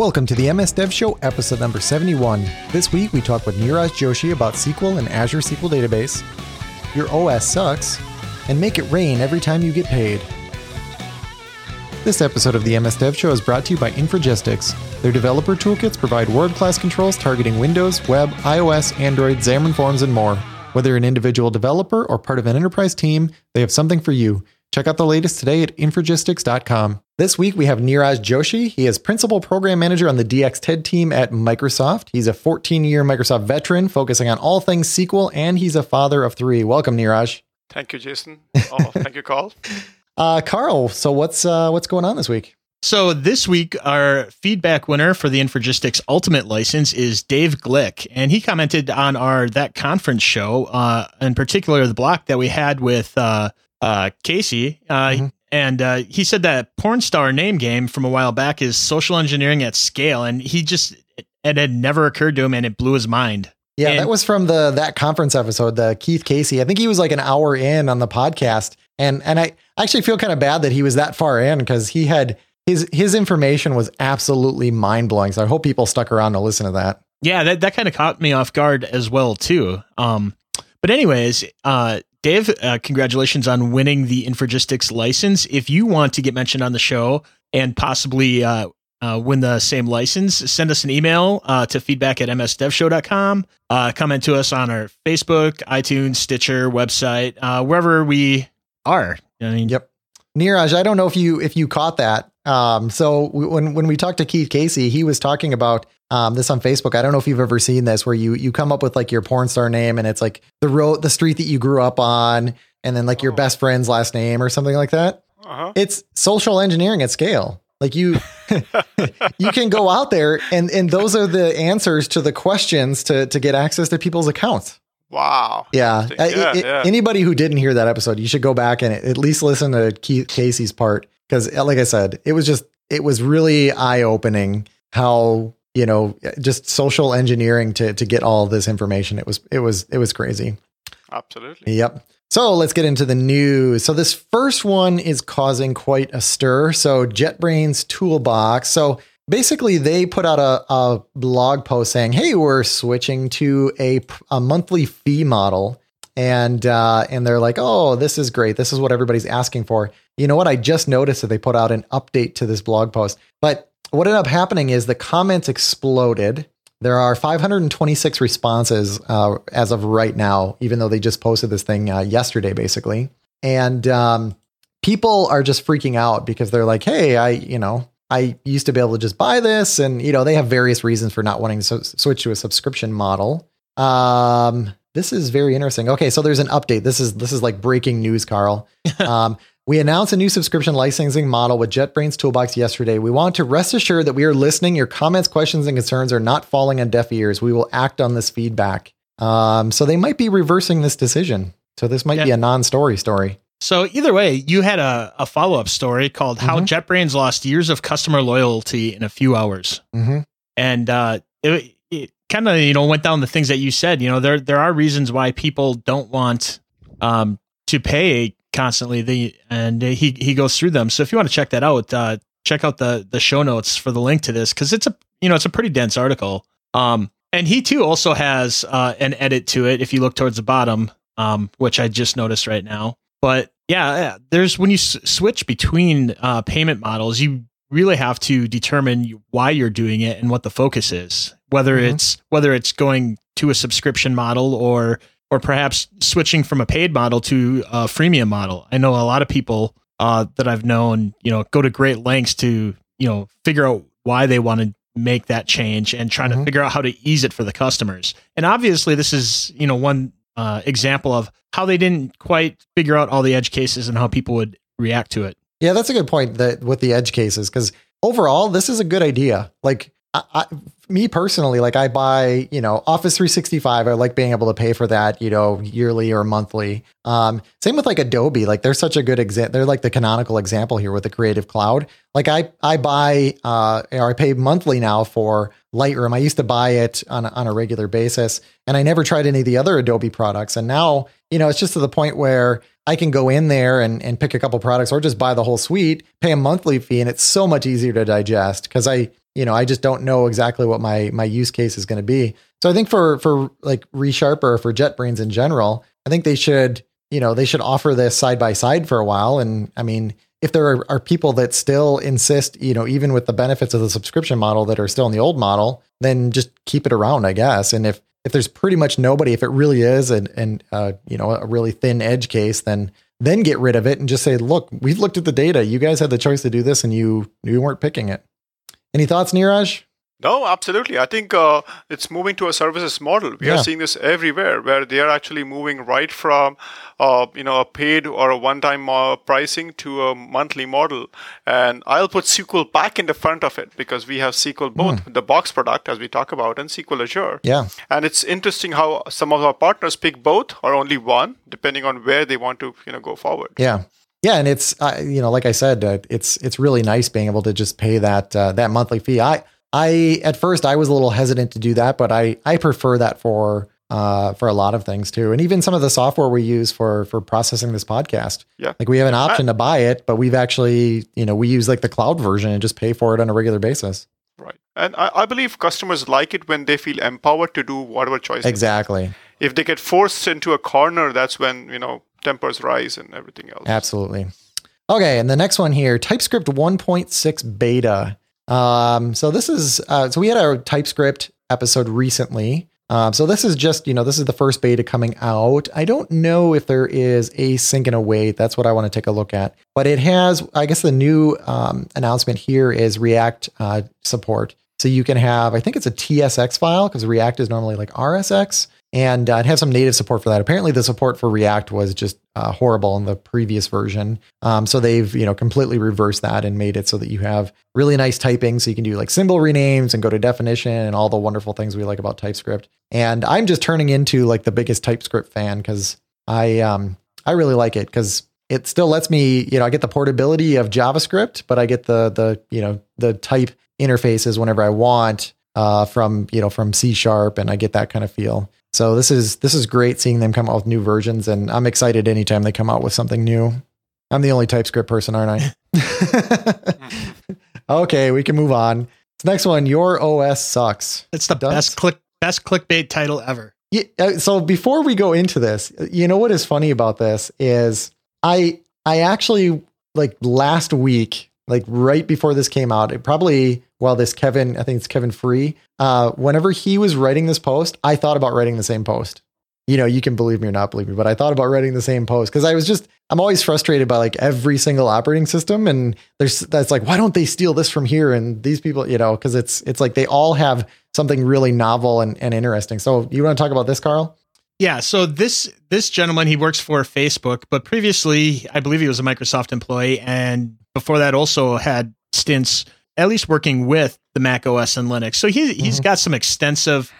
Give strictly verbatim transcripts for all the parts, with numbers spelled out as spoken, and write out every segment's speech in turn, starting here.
Welcome to the M S Dev Show, episode number seventy-one. This week, we talk with Neeraj Joshi about S Q L and Azure S Q L Database, your O S sucks, and make it rain every time you get paid. This episode of the M S Dev Show is brought to you by Infragistics. Their developer toolkits provide world-class controls targeting Windows, web, iOS, Android, Xamarin Forms, and more. Whether an individual developer or part of an enterprise team, they have something for you. Check out the latest today at Infragistics dot com. This week, we have Neeraj Joshi. He is Principal Program Manager on the D X TED team at Microsoft. He's a fourteen-year Microsoft veteran focusing on all things S Q L, and he's a father of three. Welcome, Neeraj. Thank you, Jason. Oh, thank you, Carl. Uh, Carl, so what's uh, what's going on this week? So this week, our feedback winner for the Infragistics Ultimate license is Dave Glick, and he commented on our that conference show, uh, in particular the block that we had with uh, uh, Casey, uh, mm-hmm. and uh, he said that porn star name game from a while back is social engineering at scale, and he just it had never occurred to him, and it blew his mind. Yeah, and that was from the that conference episode, the Keith Casey. I think he was like an hour in on the podcast, and and I actually feel kind of bad that he was that far in because he had. His his information was absolutely mind-blowing, so I hope people stuck around to listen to that. Yeah, that, that kind of caught me off guard as well, too. Um, but anyways, uh, Dave, uh, congratulations on winning the Infragistics license. If you want to get mentioned on the show and possibly uh, uh, win the same license, send us an email uh, to feedback at m s dev show dot com. Uh, comment to us on our Facebook, iTunes, Stitcher, website, uh, wherever we are. I mean, yep. Neeraj, I don't know if you if you caught that. Um, so when, when we talked to Keith Casey, he was talking about, um, this on Facebook. I don't know if you've ever seen this where you, you come up with like your porn star name and it's like the road, the street that you grew up on. And then like uh-huh. your best friend's last name or something like that. Uh-huh. It's social engineering at scale. Like you, you can go out there and, and those are the answers to the questions to, to get access to people's accounts. Wow. Yeah. yeah, uh, it, yeah. Anybody who didn't hear that episode, you should go back and at least listen to Keith Casey's part. Because like I said, it was just, it was really eye-opening how, you know, just social engineering to to get all this information. It was, it was, it was crazy. Absolutely. Yep. So let's get into the news. So this first one is causing quite a stir. So JetBrains Toolbox. So basically they put out a, a blog post saying, hey, we're switching to a, a monthly fee model. And, uh, and they're like, oh, this is great. This is what everybody's asking for. You know what? I just noticed that they put out an update to this blog post, but what ended up happening is the comments exploded. There are five hundred twenty-six responses, uh, as of right now, even though they just posted this thing uh, yesterday, basically. And, um, people are just freaking out because they're like, hey, I, you know, I used to be able to just buy this. And, you know, they have various reasons for not wanting to so- switch to a subscription model. Um, This is very interesting. Okay, so there's an update. This is this is like breaking news, Carl. Um, we announced a new subscription licensing model with JetBrains Toolbox yesterday. We want to rest assured that we are listening. Your comments, questions, and concerns are not falling on deaf ears. We will act on this feedback. Um, so they might be reversing this decision. So this might yeah. be a non-story story. So either way, you had a, a follow-up story called mm-hmm. How JetBrains Lost Years of Customer Loyalty in a Few Hours. Mm-hmm. And uh, it... it kind of, you know, went down the things that you said, you know, there, there are reasons why people don't want, um, to pay constantly the, and he, he goes through them. So if you want to check that out, uh, check out the, the show notes for the link to this. Cause it's a, you know, it's a pretty dense article. Um, and he too also has, uh, an edit to it. If you look towards the bottom, um, which I just noticed right now, but yeah, there's, when you s- switch between, uh, payment models, you really have to determine why you're doing it and what the focus is, whether mm-hmm. it's whether it's going to a subscription model or or perhaps switching from a paid model to a freemium model. I know a lot of people uh, that I've known, you know, go to great lengths to, you know, figure out why they want to make that change and trying mm-hmm. to figure out how to ease it for the customers. And obviously this is, you know, one uh, example of how they didn't quite figure out all the edge cases and how people would react to it. Yeah, that's a good point that with the edge cases, because overall, this is a good idea. Like I, I, me personally, like I buy, you know, Office three sixty-five. I like being able to pay for that, you know, yearly or monthly. Um, same with like Adobe. Like they're such a good example. They're like the canonical example here with the Creative Cloud. Like I, I buy uh, or I pay monthly now for Lightroom. I used to buy it on a, on a regular basis, and I never tried any of the other Adobe products. And now, you know, it's just to the point where I can go in there and, and pick a couple products or just buy the whole suite, pay a monthly fee. And it's so much easier to digest because I, you know, I just don't know exactly what my my use case is going to be. So I think for for like ReSharper, for JetBrains in general, I think they should, you know, they should offer this side by side for a while. And I mean, if there are, are people that still insist, you know, even with the benefits of the subscription model, that are still in the old model, then just keep it around, I guess. And if if there's pretty much nobody, if it really is and and uh, you know, a really thin edge case, then then get rid of it and just say, look, we've looked at the data. You guys had the choice to do this, and you you weren't picking it. Any thoughts, Neeraj? No, absolutely. I think uh, it's moving to a services model. We yeah. are seeing this everywhere, where they are actually moving right from, uh, you know, a paid or a one-time uh, pricing to a monthly model. And I'll put S Q L back in the front of it, because we have S Q L both mm. the box product, as we talk about, and S Q L Azure. Yeah. And it's interesting how some of our partners pick both or only one, depending on where they want to, you know, go forward. Yeah. Yeah, and it's uh, you know, like I said, uh, it's it's really nice being able to just pay that uh, that monthly fee. I. I, at first I was a little hesitant to do that, but I, I prefer that for, uh, for a lot of things too. And even some of the software we use for, for processing this podcast, yeah. like we have an option to buy it, but we've actually, you know, we use like the cloud version and just pay for it on a regular basis. Right. And I, I believe customers like it when they feel empowered to do whatever choice. Exactly. If they get forced into a corner, that's when, you know, tempers rise and everything else. Absolutely. Okay. And the next one here, TypeScript one point six beta. Um, so this is, uh, so we had our TypeScript episode recently. Um, so this is just, you know, this is the first beta coming out. I don't know if there is a sync and await. That's what I want to take a look at, but it has, I guess the new, um, announcement here is React, uh, support. So you can have, I think it's a T S X file, because React is normally like R S X, and uh, it has some native support for that. Apparently the support for React was just uh, horrible in the previous version. Um, so they've, you know, completely reversed that and made it so that you have really nice typing. So you can do like symbol renames and go to definition and all the wonderful things we like about TypeScript. And I'm just turning into like the biggest TypeScript fan, because I, um, I really like it, because it still lets me, you know, I get the portability of JavaScript, but I get the, the, you know, the type interfaces whenever I want, uh, from, you know, from C sharp, and I get that kind of feel. So this is this is great seeing them come out with new versions, and I'm excited anytime they come out with something new. I'm the only TypeScript person, aren't I? Okay, we can move on. The next one, your O S sucks. It's the Dunks. best click best clickbait title ever. Yeah, so before we go into this, you know what is funny about this is I I actually like last week, like right before this came out, it probably Well, this Kevin, I think it's Kevin Free. Uh, whenever he was writing this post, I thought about writing the same post. You know, you can believe me or not believe me, but I thought about writing the same post, because I was just, I'm always frustrated by like every single operating system. And there's, that's like, why don't they steal this from here? And these people, you know, because it's, it's like they all have something really novel and, and interesting. So you want to talk about this, Carl? Yeah. So this, this gentleman, he works for Facebook, but previously I believe he was a Microsoft employee. And before that also had stints at least working with the macOS and Linux. So he, he's mm-hmm. got some extensive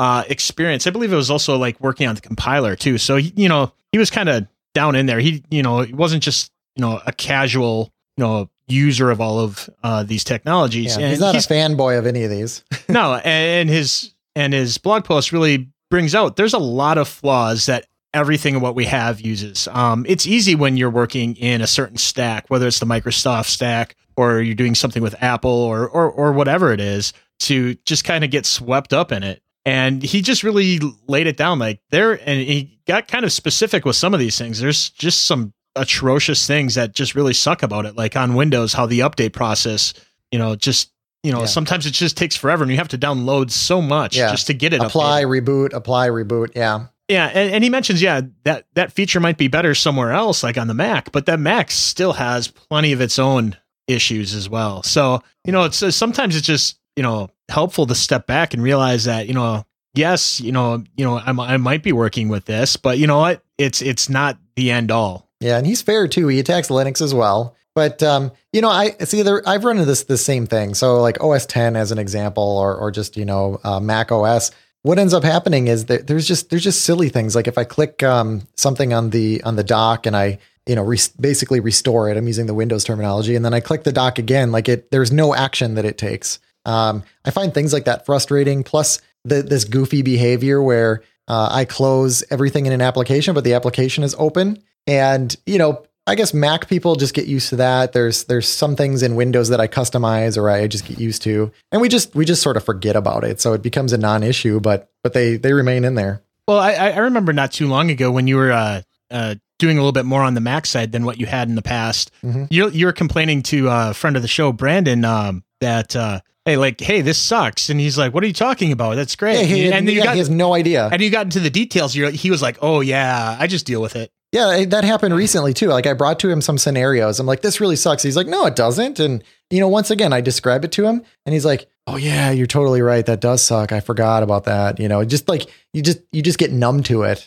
uh, experience. I believe it was also like working on the compiler too. So, you know, he was kind of down in there. He, you know, it wasn't just, you know, a casual, you know, user of all of uh, these technologies. Yeah, and he's not he's, a fanboy of any of these. No. And his, and his blog post really brings out, there's a lot of flaws that everything of what we have uses. Um, it's easy when you're working in a certain stack, whether it's the Microsoft stack, or you're doing something with Apple or, or, or whatever it is, to just kind of get swept up in it. And he just really laid it down like there. And he got kind of specific with some of these things. There's just some atrocious things that just really suck about it. Like on Windows, how the update process, you know, just, you know, yeah. sometimes it just takes forever and you have to download so much yeah. just to get it. Apply, updated. reboot, apply, reboot. Yeah. Yeah. And, and he mentions, yeah, that, that feature might be better somewhere else, like on the Mac, but that Mac still has plenty of its own issues as well. So, you know, it's uh, sometimes it's just, you know, helpful to step back and realize that, you know, yes, you know, you know, I'm, I might be working with this, but you know what, it's, it's not the end all. Yeah. And he's fair too. He attacks Linux as well, but, um, you know, I see there, I've run into this, the same thing. So like O S ten as an example, or, or just, you know, uh, Mac O S, what ends up happening is that there's just, there's just silly things. Like if I click, um, something on the, on the dock and I, you know, re- basically restore it. I'm using the Windows terminology. And then I click the dock again, like it, there's no action that it takes. Um, I find things like that frustrating. Plus the, this goofy behavior where uh, I close everything in an application, but the application is open. And, you know, I guess Mac people just get used to that. There's there's some things in Windows that I customize or I just get used to, and we just we just sort of forget about it. So it becomes a non-issue, but but they they remain in there. Well, I, I remember not too long ago when you were uh, uh, doing a little bit more on the Mac side than what you had in the past. Mm-hmm. You you were complaining to a friend of the show, Brandon, um, that. Uh, Hey, like, hey, this sucks. And he's like, what are you talking about? That's great. Yeah, he, and then yeah, you got, he has no idea. And you got into the details. You're, he was like, oh, yeah, I just deal with it. Yeah, that happened recently, too. Like, I brought to him some scenarios. I'm like, this really sucks. He's like, no, it doesn't. And, you know, once again, I describe it to him. And he's like, oh, yeah, you're totally right. That does suck. I forgot about that. You know, just like you just you just get numb to it.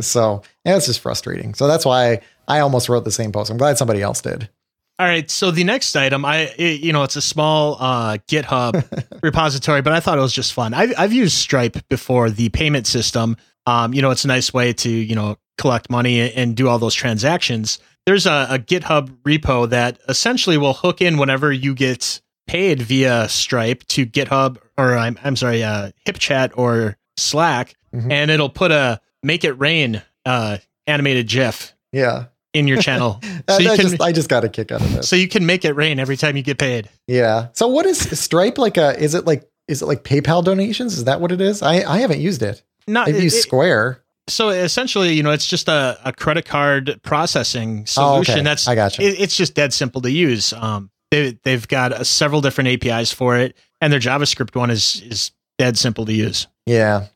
So yeah, it's just frustrating. So that's why I almost wrote the same post. I'm glad somebody else did. All right. So the next item, I, it, you know, it's a small uh, GitHub repository, but I thought it was just fun. I've, I've used Stripe before, the payment system. Um, you know, it's a nice way to, you know, collect money and do all those transactions. There's a, a GitHub repo that essentially will hook in whenever you get paid via Stripe to GitHub, or I'm, I'm sorry, uh, HipChat or Slack, mm-hmm. and it'll put a make it rain uh, animated GIF. Yeah. In your channel. So you I, can, just, I just got a kick out of it. So you can make it rain every time you get paid. Yeah. So what is Stripe like? A, is it like, is it like PayPal donations? Is that what it is? I, I haven't used it. Not, I've used it, Square. So essentially, you know, it's just a, a credit card processing solution. Oh, okay. That's, I gotcha. It, it's just dead simple to use. Um, they, they've got uh, several different A P Is for it, and their JavaScript one is, is dead simple to use. Yeah.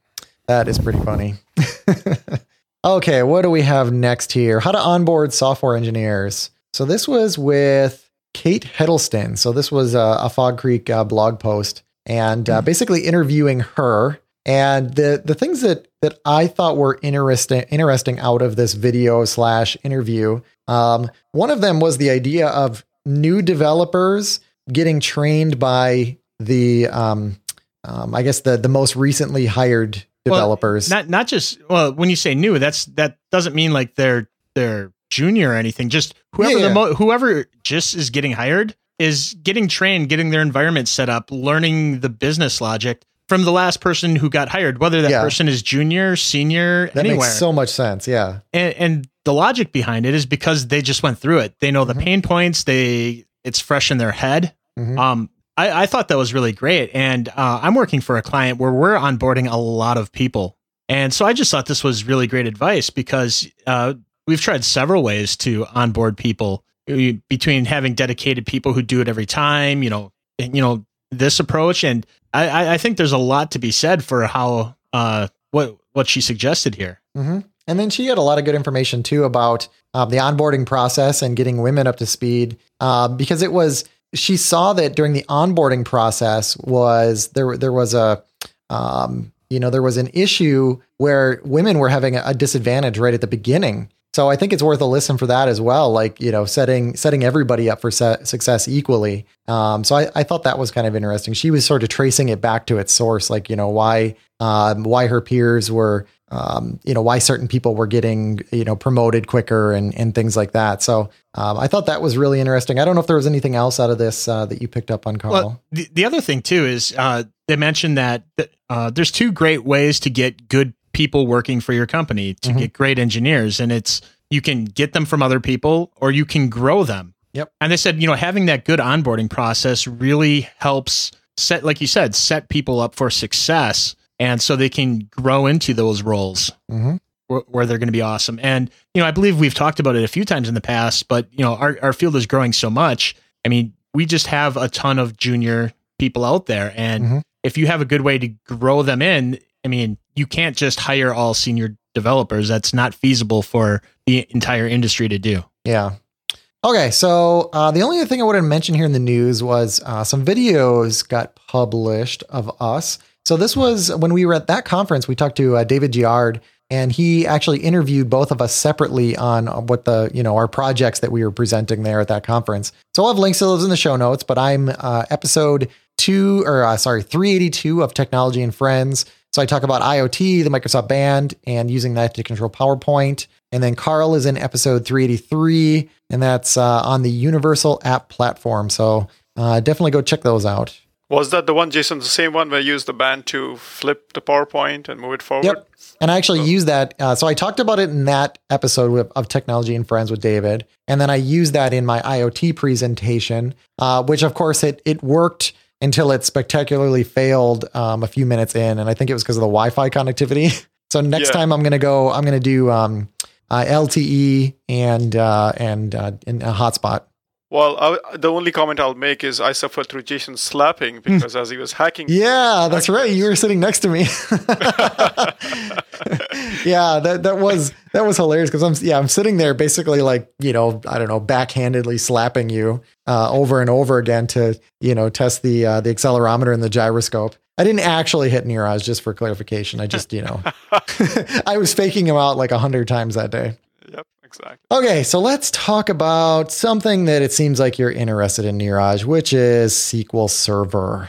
That is pretty funny. Okay, what do we have next here? How to onboard software engineers. So this was with Kate Hedleston. So this was a, a Fog Creek uh, blog post, and uh, basically interviewing her. And the the things that that I thought were interesting interesting out of this video slash interview. Um, one of them was the idea of new developers getting trained by the um, um, I guess the the most recently hired developers. Well, not not just well. When you say new, that's that doesn't mean like they're they're junior or anything. Just whoever yeah, yeah. the mo- whoever just is getting hired is getting trained, getting their environment set up, learning the business logic from the last person who got hired. Whether that yeah. person is junior, senior, that anywhere. Makes so much sense. Yeah, and, and the logic behind it is because they just went through it. They know the mm-hmm. pain points. They it's fresh in their head. Mm-hmm. Um. I, I thought that was really great. And uh, I'm working for a client where we're onboarding a lot of people. And so I just thought this was really great advice because uh, we've tried several ways to onboard people we, between having dedicated people who do it every time, you know, you know, this approach. And I, I think there's a lot to be said for how uh, what, what she suggested here. Mm-hmm. And then she had a lot of good information, too, about uh, the onboarding process and getting women up to speed uh, because it was. She saw that during the onboarding process was there, there was a, um, you know, there was an issue where women were having a disadvantage right at the beginning. So I think it's worth a listen for that as well. Like, you know, setting, setting everybody up for se- success equally. Um, so I, I thought that was kind of interesting. She was sort of tracing it back to its source, like, you know, why, um, why her peers were, um, you know, why certain people were getting, you know, promoted quicker and, and things like that. So um, I thought that was really interesting. I don't know if there was anything else out of this uh, that you picked up on, Carl. Well, the, the other thing too is uh, they mentioned that uh, there's two great ways to get good people working for your company, to mm-hmm. get great engineers. And it's, you can get them from other people or you can grow them. Yep. And they said, you know, having that good onboarding process really helps set, like you said, set people up for success. And so they can grow into those roles mm-hmm. where, where they're going to be awesome. And, you know, I believe we've talked about it a few times in the past, but, you know, our, our field is growing so much. I mean, we just have a ton of junior people out there. And mm-hmm. if you have a good way to grow them in, I mean, you can't just hire all senior developers. That's not feasible for the entire industry to do. Yeah. Okay. So uh, the only other thing I wanted to mention here in the news was uh, some videos got published of us. So this was when we were at that conference, we talked to uh, David Giard, and he actually interviewed both of us separately on what the, you know, our projects that we were presenting there at that conference. So I'll have links to those in the show notes, but I'm uh, episode two or uh, sorry, three eighty-two of Technology and Friends. So I talk about I O T, the Microsoft Band, and using that to control PowerPoint. And then Carl is in episode three eighty-three, and that's uh, on the Universal App Platform. So uh, definitely go check those out. Was that the one, Jason, the same one where you used the band to flip the PowerPoint and move it forward? Yep. And I actually so. used that. Uh, so I talked about it in that episode with, of Technology and Friends with David. And then I used that in my IoT presentation, uh, which, of course, it it worked until it spectacularly failed um, a few minutes in. And I think it was because of the Wi-Fi connectivity. So next yeah. time I'm going to go, I'm going to do um, uh, L T E and, uh, and, uh, and a hotspot. Well, I, the only comment I'll make is I suffered through Jason slapping because as he was hacking. Yeah, that's hacking. Right. You were sitting next to me. yeah, that, that was that was hilarious because I'm yeah I'm sitting there basically like, you know, I don't know, backhandedly slapping you uh, over and over again to, you know, test the uh, the accelerometer and the gyroscope. I didn't actually hit Neeraj, just for clarification. I just, you know, I was faking him out like a hundred times that day. Yep. Exactly. Okay, so let's talk about something that it seems like you're interested in, Neeraj, which is S Q L Server.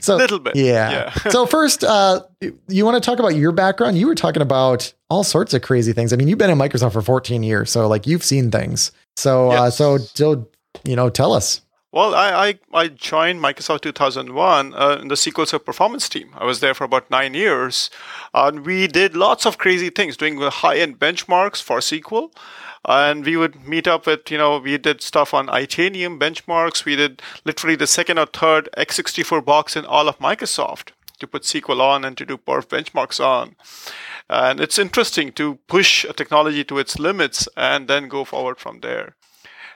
so, a little bit. Yeah. yeah. so first, uh, you want to talk about your background? You were talking about all sorts of crazy things. I mean, you've been at Microsoft for fourteen years, so like you've seen things. So, yes. uh, so, so, you know, tell us. Well, I, I, I joined Microsoft two thousand one uh, in the S Q L Server performance team. I was there for about nine years. And we did lots of crazy things, doing high-end benchmarks for S Q L. And we would meet up with, you know, we did stuff on Itanium benchmarks. We did literally the second or third x sixty-four box in all of Microsoft to put S Q L on and to do perf benchmarks on. And it's interesting to push a technology to its limits and then go forward from there.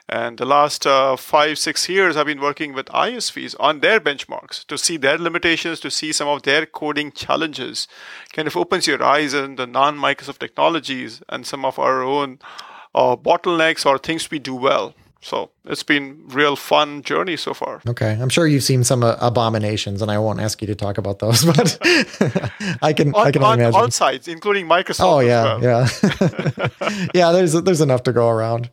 And the last uh, five, six years, I've been working with I S Vs on their benchmarks to see their limitations, to see some of their coding challenges. Kind of opens your eyes in the non-Microsoft technologies and some of our own uh, bottlenecks or things we do well. So it's been real fun journey so far. Okay. I'm sure you've seen some uh, abominations, and I won't ask you to talk about those, but I can on, I can on, imagine. On sides, including Microsoft. Oh, yeah, as well. yeah. yeah, there's, there's enough to go around.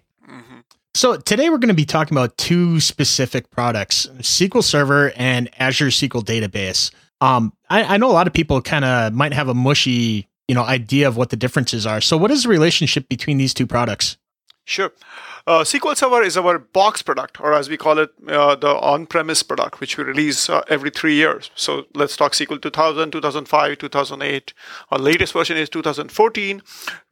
So today we're going to be talking about two specific products, S Q L Server and Azure S Q L Database. Um, I, I know a lot of people kind of might have a mushy, you know, idea of what the differences are. So what is the relationship between these two products? Sure. Uh, S Q L Server is our box product, or as we call it, uh, the on-premise product, which we release uh, every three years. So let's talk S Q L two thousand, two thousand five, two thousand eight. Our latest version is two thousand fourteen.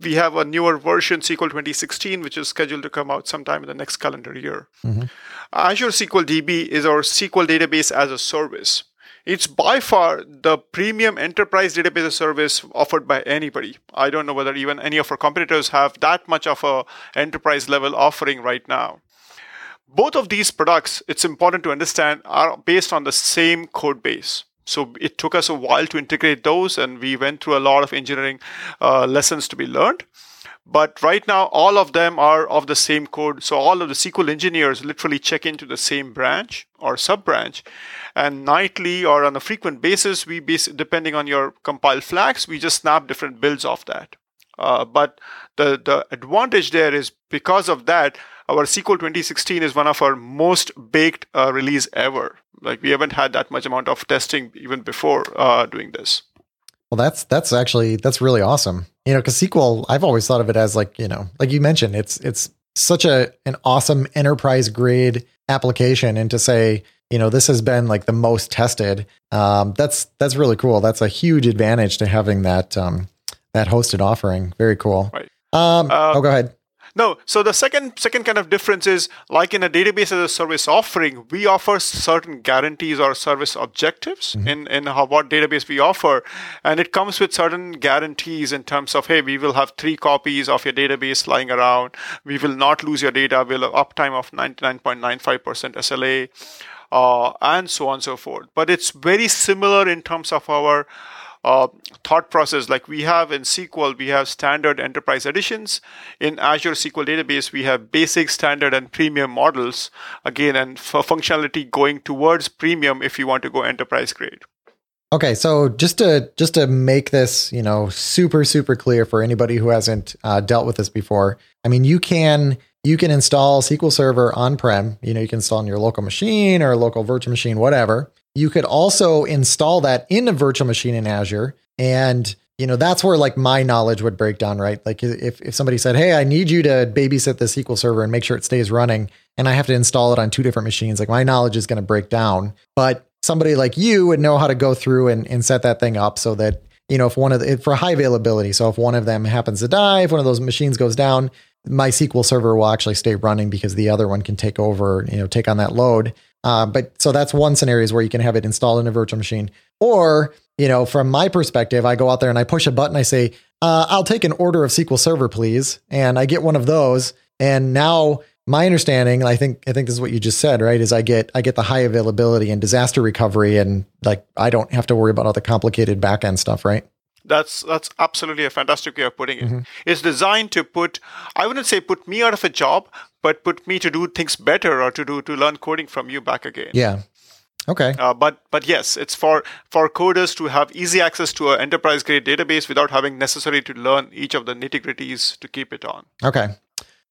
We have a newer version, S Q L twenty sixteen, which is scheduled to come out sometime in the next calendar year. Mm-hmm. Azure S Q L D B is our S Q L database as a service. It's by far the premium enterprise database service offered by anybody. I don't know whether even any of our competitors have that much of an enterprise-level offering right now. Both of these products, it's important to understand, are based on the same code base. So it took us a while to integrate those, and we went through a lot of engineering uh, lessons to be learned. But right now, all of them are of the same code. So all of the S Q L engineers literally check into the same branch or sub-branch. And nightly or on a frequent basis, we base, depending on your compiled flags, we just snap different builds off that. Uh, but the, the advantage there is because of that, our S Q L twenty sixteen is one of our most baked uh, release ever. Like we haven't had that much amount of testing even before uh, doing this. Well, that's, that's actually, that's really awesome. You know, cause S Q L, I've always thought of it as like, you know, like you mentioned, it's, it's such a, an awesome enterprise grade application. And to say, you know, this has been like the most tested, um, that's, that's really cool. That's a huge advantage to having that, um, that hosted offering. Very cool. Right. Um, uh, oh, go ahead. No. So the second second kind of difference is, like in a database as a service offering, we offer certain guarantees or service objectives mm-hmm. in, in how, what database we offer. And it comes with certain guarantees in terms of, hey, we will have three copies of your database lying around. We will not lose your data. We'll have uptime of ninety-nine point nine five percent S L A, uh, and so on and so forth. But it's very similar in terms of our Uh, thought process. Like we have in S Q L, we have standard enterprise editions. In Azure S Q L Database, we have basic, standard, and premium models. Again, and for functionality going towards premium if you want to go enterprise grade. Okay, so just to just to make this, you know, super super clear for anybody who hasn't uh, dealt with this before. I mean, you can you can install S Q L Server on-prem. You know, you can install on your local machine or a local virtual machine, whatever. You could also install that in a virtual machine in Azure. And, you know, that's where like my knowledge would break down, right? Like if, if somebody said, hey, I need you to babysit the S Q L Server and make sure it stays running, and I have to install it on two different machines, like my knowledge is going to break down. But somebody like you would know how to go through and, and set that thing up so that, you know, if one of the, for high availability. So if one of them happens to die, if one of those machines goes down, MySQL server will actually stay running because the other one can take over, you know, take on that load. Uh, but so that's one scenario is where you can have it installed in a virtual machine. Or, you know, from my perspective, I go out there and I push a button. I say, uh, I'll take an order of S Q L Server, please. And I get one of those. And now my understanding, and I think, I think this is what you just said, right? Is I get, I get the high availability and disaster recovery. And like, I don't have to worry about all the complicated backend stuff, right? That's that's absolutely a fantastic way of putting it. Mm-hmm. It's designed to put, I wouldn't say put me out of a job, but put me to do things better or to do to learn coding from you back again. Yeah. Okay. Uh, but but yes, it's for, for coders to have easy access to an enterprise-grade database without having necessarily to learn each of the nitty-gritties to keep it on. Okay.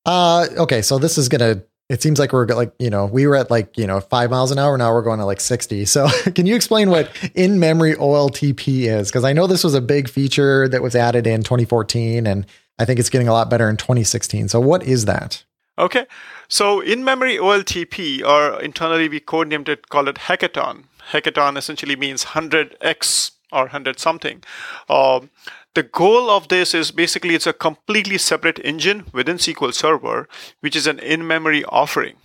Uh, okay, so this is going to, it seems like we're like, you know, we were at like, you know, five miles an hour. Now we're going to like sixty. So can you explain what in-memory O L T P is? Because I know this was a big feature that was added in twenty fourteen, and I think it's getting a lot better in twenty sixteen. So what is that? Okay. So in-memory O L T P, or internally we codenamed it, called it Hekaton. Hekaton essentially means one hundred x or one hundred something. Um, The goal of this is basically it's a completely separate engine within S Q L Server, which is an in-memory offering.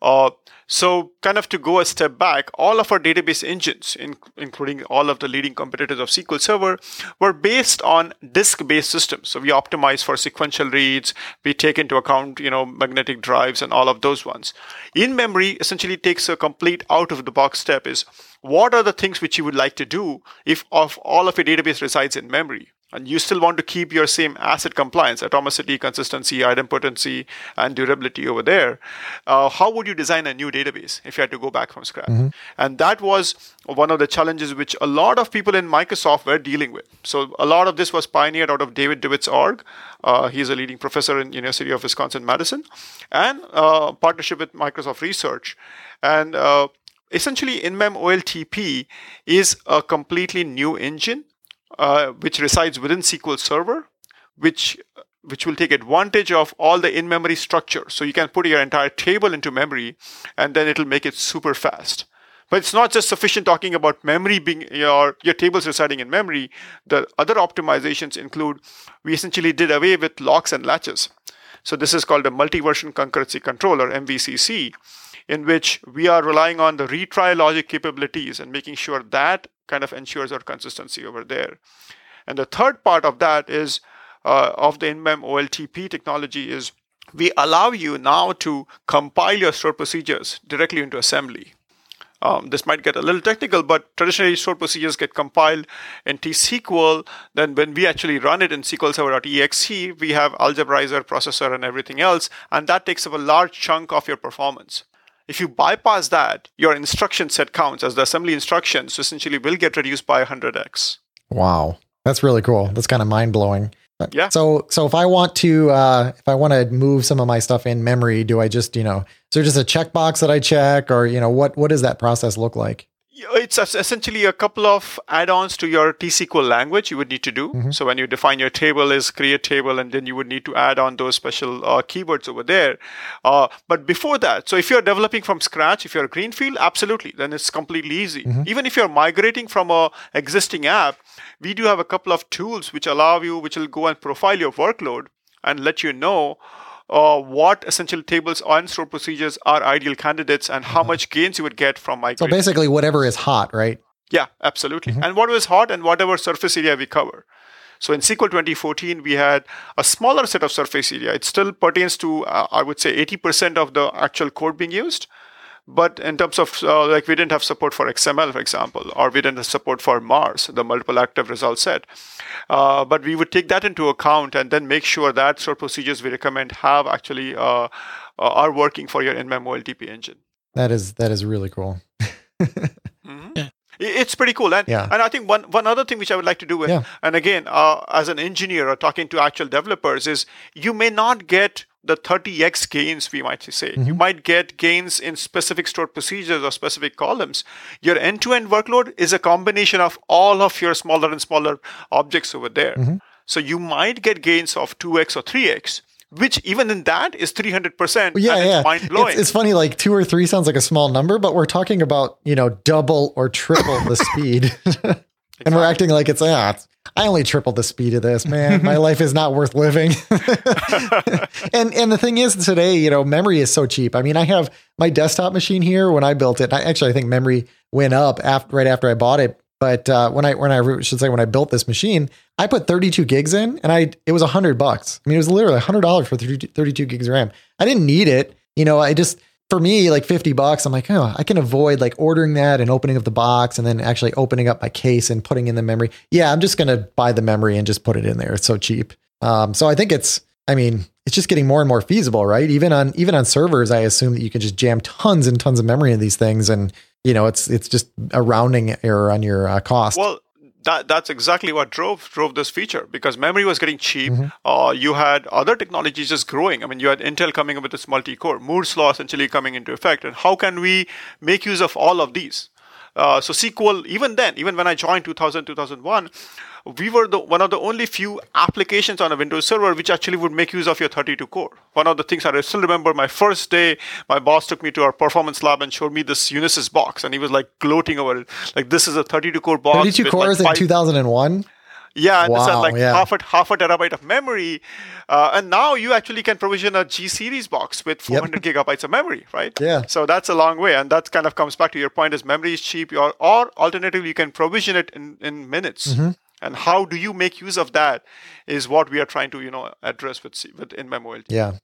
Uh, so kind of to go a step back, all of our database engines, in, including all of the leading competitors of S Q L Server, were based on disk-based systems. So we optimize for sequential reads. We take into account, you know, magnetic drives and all of those ones. In-memory essentially takes a complete out-of-the-box step is, what are the things which you would like to do if of all of your database resides in memory? And you still want to keep your same asset compliance, atomicity, consistency, idempotency, and durability over there. Uh, how would you design a new database if you had to go back from scratch? Mm-hmm. And that was one of the challenges which a lot of people in Microsoft were dealing with. So a lot of this was pioneered out of David DeWitt's org. Uh, he's a leading professor in University of Wisconsin-Madison, and uh, partnership with Microsoft Research. And uh, essentially, InMem O L T P is a completely new engine Uh, which resides within S Q L Server, which which will take advantage of all the in-memory structure. So you can put your entire table into memory, and then it'll make it super fast. But it's not just sufficient talking about memory being your your tables residing in memory. The other optimizations include, we essentially did away with locks and latches. So this is called a multi-version concurrency controller, M V C C, in which we are relying on the retry logic capabilities and making sure that kind of ensures our consistency over there. And the third part of that is, uh, of the InMem O L T P technology is, we allow you now to compile your stored procedures directly into assembly. Um, this might get a little technical, but traditionally stored procedures get compiled in T sequel. Then when we actually run it in S Q L Server.exe, we have algebraizer, processor, and everything else. And that takes up a large chunk of your performance. If you bypass that, your instruction set counts as the assembly instructions essentially will get reduced by one hundred x. Wow. That's really cool. That's kind of mind-blowing. Yeah. So so if I want to uh, if I want to move some of my stuff in memory, do I just, you know, is there just a checkbox that I check, or, you know, what, what does that process look like? It's essentially a couple of add-ons to your T sequel language you would need to do. Mm-hmm. So when you define your table as create table, and then you would need to add on those special uh, keywords over there. Uh, but before that, so if you're developing from scratch, if you're a greenfield, absolutely, then it's completely easy. Mm-hmm. Even if you're migrating from an existing app, we do have a couple of tools which allow you, which will go and profile your workload and let you know Uh, what essential tables and stored procedures are ideal candidates, and how much gains you would get from migrating. So basically whatever is hot, right? Yeah, absolutely. Mm-hmm. And whatever is hot and whatever surface area we cover. So in S Q L twenty fourteen, we had a smaller set of surface area. It still pertains to, uh, I would say, eighty percent of the actual code being used. But in terms of, uh, like, we didn't have support for X M L, for example, or we didn't have support for MARS, the multiple active result set. Uh, but we would take that into account and then make sure that sort of procedures we recommend have actually uh, are working for your InMem O L T P engine. That is that is really cool. Mm-hmm. Yeah. It's pretty cool. And, yeah. and I think one, one other thing which I would like to do, with, yeah. and again, uh, as an engineer or talking to actual developers, is you may not get the thirty x gains, we might say. Mm-hmm. You might get gains in specific stored procedures or specific columns. Your end-to-end workload is a combination of all of your smaller and smaller objects over there. Mm-hmm. So you might get gains of two x or three x, which even in that is three hundred percent. Yeah, and it's yeah. mind-blowing. It's, it's funny, like two or three sounds like a small number, but we're talking about, you know, double or triple the speed. Exactly. And we're acting like it's, ah, it's, I only tripled the speed of this, man. My life is not worth living. and and the thing is, today, you know, memory is so cheap. I mean, I have my desktop machine here when I built it. I, actually, I think memory went up after, right after I bought it. But uh, when I when I should say when I built this machine, I put thirty-two gigs in, and I it was a hundred bucks. I mean, it was literally a hundred dollars for thirty-two gigs of RAM. I didn't need it, you know. I just for me like fifty bucks. I'm like, oh, I can avoid like ordering that and opening up the box, and then actually opening up my case and putting in the memory. Yeah, I'm just gonna buy the memory and just put it in there. It's so cheap. Um, so I think it's. I mean, it's just getting more and more feasible, right? Even on even on servers, I assume that you can just jam tons and tons of memory in these things, and you know, it's it's just a rounding error on your uh, cost. Well, that that's exactly what drove drove this feature, because memory was getting cheap. Mm-hmm. Uh, you had other technologies just growing. I mean, you had Intel coming up with this multi-core, Moore's law essentially coming into effect. And how can we make use of all of these? Uh, so S Q L, even then, even when I joined two thousand, two thousand one, we were the, one of the only few applications on a Windows server which actually would make use of your thirty-two core. One of the things I still remember, my first day, my boss took me to our performance lab and showed me this Unisys box. And he was like gloating over it. Like, this is a thirty-two core box. thirty-two cores like in two thousand one? Yeah, and wow, it's had like yeah. half, a, half a terabyte of memory. Uh, and now you actually can provision a G series box with four hundred yep. gigabytes of memory, right? Yeah. So that's a long way. And that kind of comes back to your point is memory is cheap. Or, or alternatively, you can provision it in, in minutes. Mm-hmm. And how do you make use of that is what we are trying to, you know, address with with InMem O L T P. Yeah.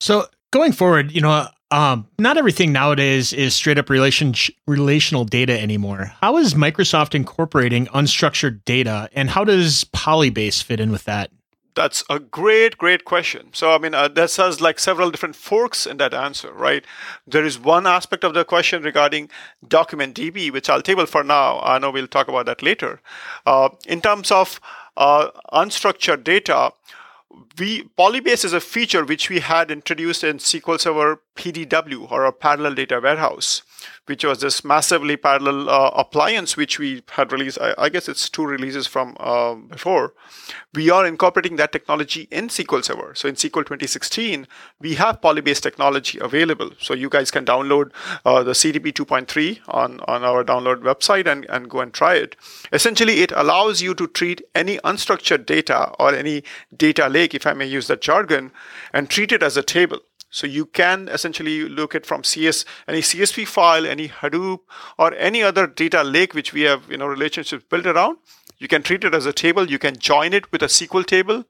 So going forward, you know, um, not everything nowadays is straight up relation relational data anymore. How is Microsoft incorporating unstructured data, and how does Polybase fit in with that? That's a great, great question. So, I mean, uh, this has like several different forks in that answer, right? There is one aspect of the question regarding DocumentDB, which I'll table for now. I know we'll talk about that later. Uh, in terms of uh, unstructured data, we Polybase is a feature which we had introduced in S Q L Server P D W, or a parallel data warehouse, which was this massively parallel uh, appliance which we had released. I, I guess it's two releases from uh, before. We are incorporating that technology in S Q L Server. So in S Q L twenty sixteen, we have Polybase technology available. So you guys can download uh, the C D B two point three on, on our download website and, and go and try it. Essentially, it allows you to treat any unstructured data or any data lake, if I may use that jargon, and treat it as a table. So you can essentially look at from C S, any C S V file, any Hadoop, or any other data lake which we have, you know, relationships built around. You can treat it as a table. You can join it with a S Q L table,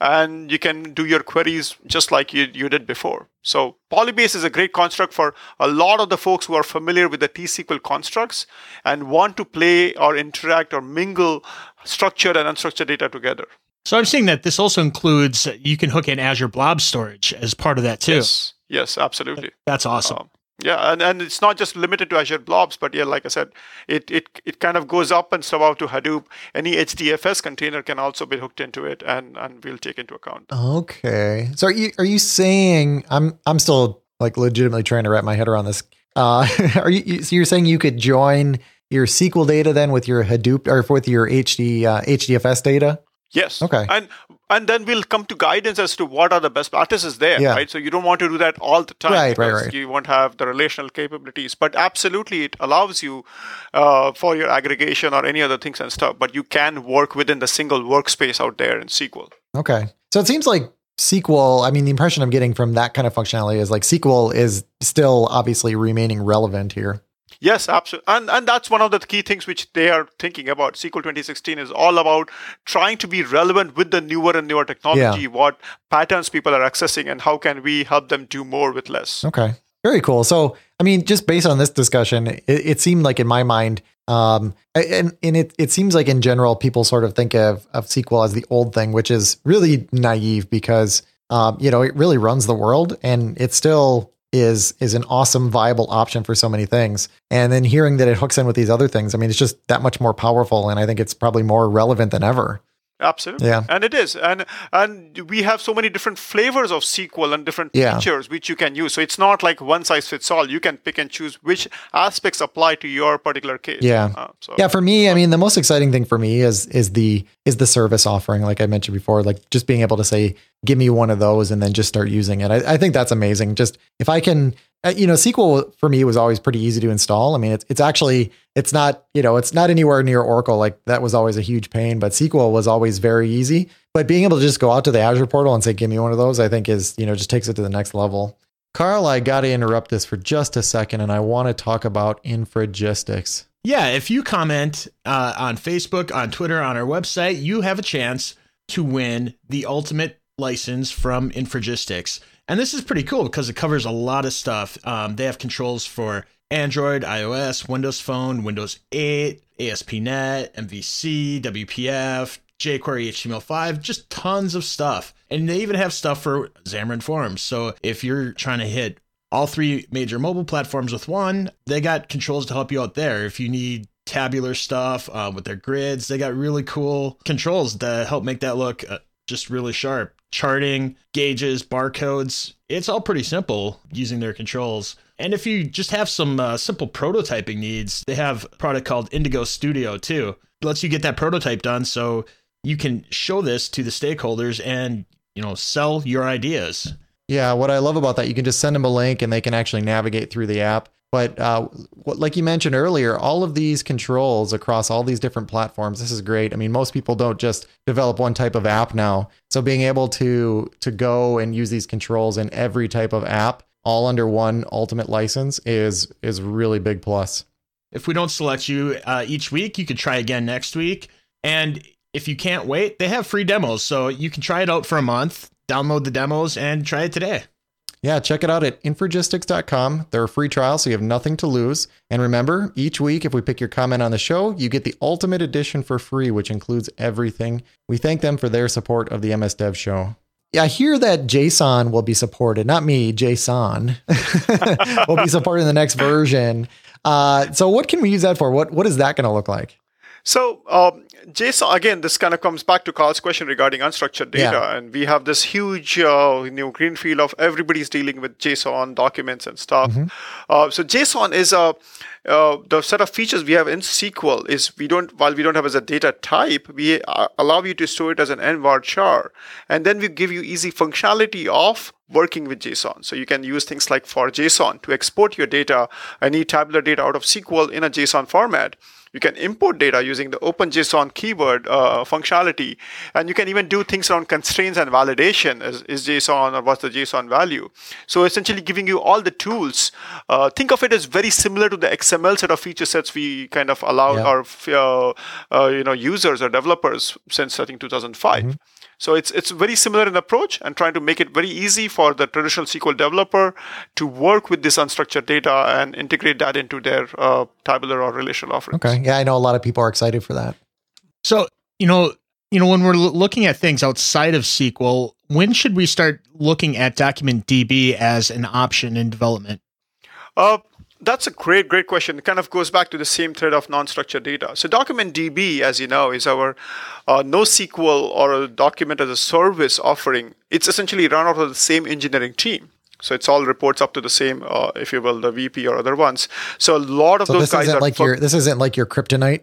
and you can do your queries just like you, you did before. So Polybase is a great construct for a lot of the folks who are familiar with the T-S Q L constructs and want to play or interact or mingle structured and unstructured data together. So I'm seeing that this also includes, you can hook in Azure Blob Storage as part of that too. Yes, yes, absolutely. That's awesome. Um, yeah, and, and it's not just limited to Azure Blobs, but yeah, like I said, it it it kind of goes up and so out to Hadoop. Any H D F S container can also be hooked into it, and, and we'll take into account. Okay. So are you are you saying, I'm I'm still like legitimately trying to wrap my head around this. Uh, are you so you're saying you could join your S Q L data then with your Hadoop or with your H D uh, H D F S data? Yes. Okay. And and then we'll come to guidance as to what are the best practices there, yeah. right? So you don't want to do that all the time. Right, right, right. You won't have the relational capabilities. But absolutely, it allows you uh, for your aggregation or any other things and stuff. But you can work within the single workspace out there in S Q L. Okay. So it seems like S Q L, I mean, the impression I'm getting from that kind of functionality is like S Q L is still obviously remaining relevant here. Yes, absolutely. And and that's one of the key things which they are thinking about. S Q L twenty sixteen is all about trying to be relevant with the newer and newer technology, yeah. what patterns people are accessing, and how can we help them do more with less. Okay, very cool. So, I mean, just based on this discussion, it, it seemed like in my mind, um, and, and it, it seems like in general, people sort of think of, of S Q L as the old thing, which is really naive because, um, you know, it really runs the world and it's still... is is an awesome viable option for so many things. And then hearing that it hooks in with these other things, I mean, it's just that much more powerful. And I think it's probably more relevant than ever. Absolutely. Yeah. And it is. And and we have so many different flavors of S Q L and different yeah. features which you can use. So it's not like one size fits all. You can pick and choose which aspects apply to your particular case. Yeah. Uh, so. Yeah. For me, I mean, the most exciting thing for me is is the is the service offering, like I mentioned before, like just being able to say, give me one of those and then just start using it. I, I think that's amazing. Just if I can... You know, S Q L for me was always pretty easy to install. I mean, it's it's actually, it's not, you know, it's not anywhere near Oracle. Like that was always a huge pain, but S Q L was always very easy. But being able to just go out to the Azure portal and say, give me one of those, I think is, you know, just takes it to the next level. Carl, I got to interrupt this for just a second, and I want to talk about Infragistics. Yeah, if you comment uh, on Facebook, on Twitter, on our website, you have a chance to win the ultimate license from Infragistics. And this is pretty cool because it covers a lot of stuff. Um, they have controls for Android, iOS, Windows Phone, Windows eight, A S P dot NET, M V C, W P F, jQuery, H T M L five, just tons of stuff. And they even have stuff for Xamarin Forms. So if you're trying to hit all three major mobile platforms with one, they got controls to help you out there. If you need tabular stuff uh, with their grids, they got really cool controls to help make that look uh, just really sharp. Charting, gauges, barcodes. It's all pretty simple using their controls. And if you just have some uh, simple prototyping needs, they have a product called Indigo Studio too. It lets you get that prototype done so you can show this to the stakeholders and, you know, sell your ideas. Yeah, what I love about that, you can just send them a link and they can actually navigate through the app. But uh, what, like you mentioned earlier, all of these controls across all these different platforms, this is great. I mean, most people don't just develop one type of app now. So being able to to go and use these controls in every type of app, all under one ultimate license is is really big plus. If we don't select you uh, each week, you could try again next week. And if you can't wait, they have free demos. So you can try it out for a month, download the demos and try it today. Yeah, check it out at infragistics dot com. They're a free trial, so you have nothing to lose. And remember, each week, if we pick your comment on the show, you get the ultimate edition for free, which includes everything. We thank them for their support of the M S Dev Show. Yeah, I hear that JSON will be supported. Not me, JSON will be supported in the next version. Uh, so what can we use that for? What What is that going to look like? So um, JSON, again, this kind of comes back to Carl's question regarding unstructured data. Yeah. And we have this huge uh, new green field of everybody's dealing with JSON documents and stuff. Mm-hmm. Uh, so JSON is a uh, the set of features we have in S Q L is we don't, while we don't have as a data type, we uh, allow you to store it as an N var char. And then we give you easy functionality of working with JSON. So you can use things like for JSON to export your data, any tabular data out of S Q L in a JSON format. You can import data using the OpenJSON keyword uh, functionality. And you can even do things around constraints and validation. Is, is JSON or what's the JSON value? So essentially giving you all the tools. Uh, think of it as very similar to the X M L set of feature sets we kind of allowed yeah. our uh, uh, you know users or developers since I think two thousand five. Mm-hmm. So it's it's very similar in approach and trying to make it very easy for the traditional S Q L developer to work with this unstructured data and integrate that into their uh, tabular or relational offerings. Okay. Yeah, I know a lot of people are excited for that. So, you know, you know, when we're l- looking at things outside of S Q L, when should we start looking at DocumentDB as an option in development? Uh, That's a great, great question. It kind of goes back to the same thread of non-structured data. So DocumentDB, as you know, is our uh, NoSQL or a document as a service offering. It's essentially run out of the same engineering team. So it's all reports up to the same, uh, if you will, the V P or other ones. So a lot of so those this guys isn't are like fo- your, this isn't like your kryptonite.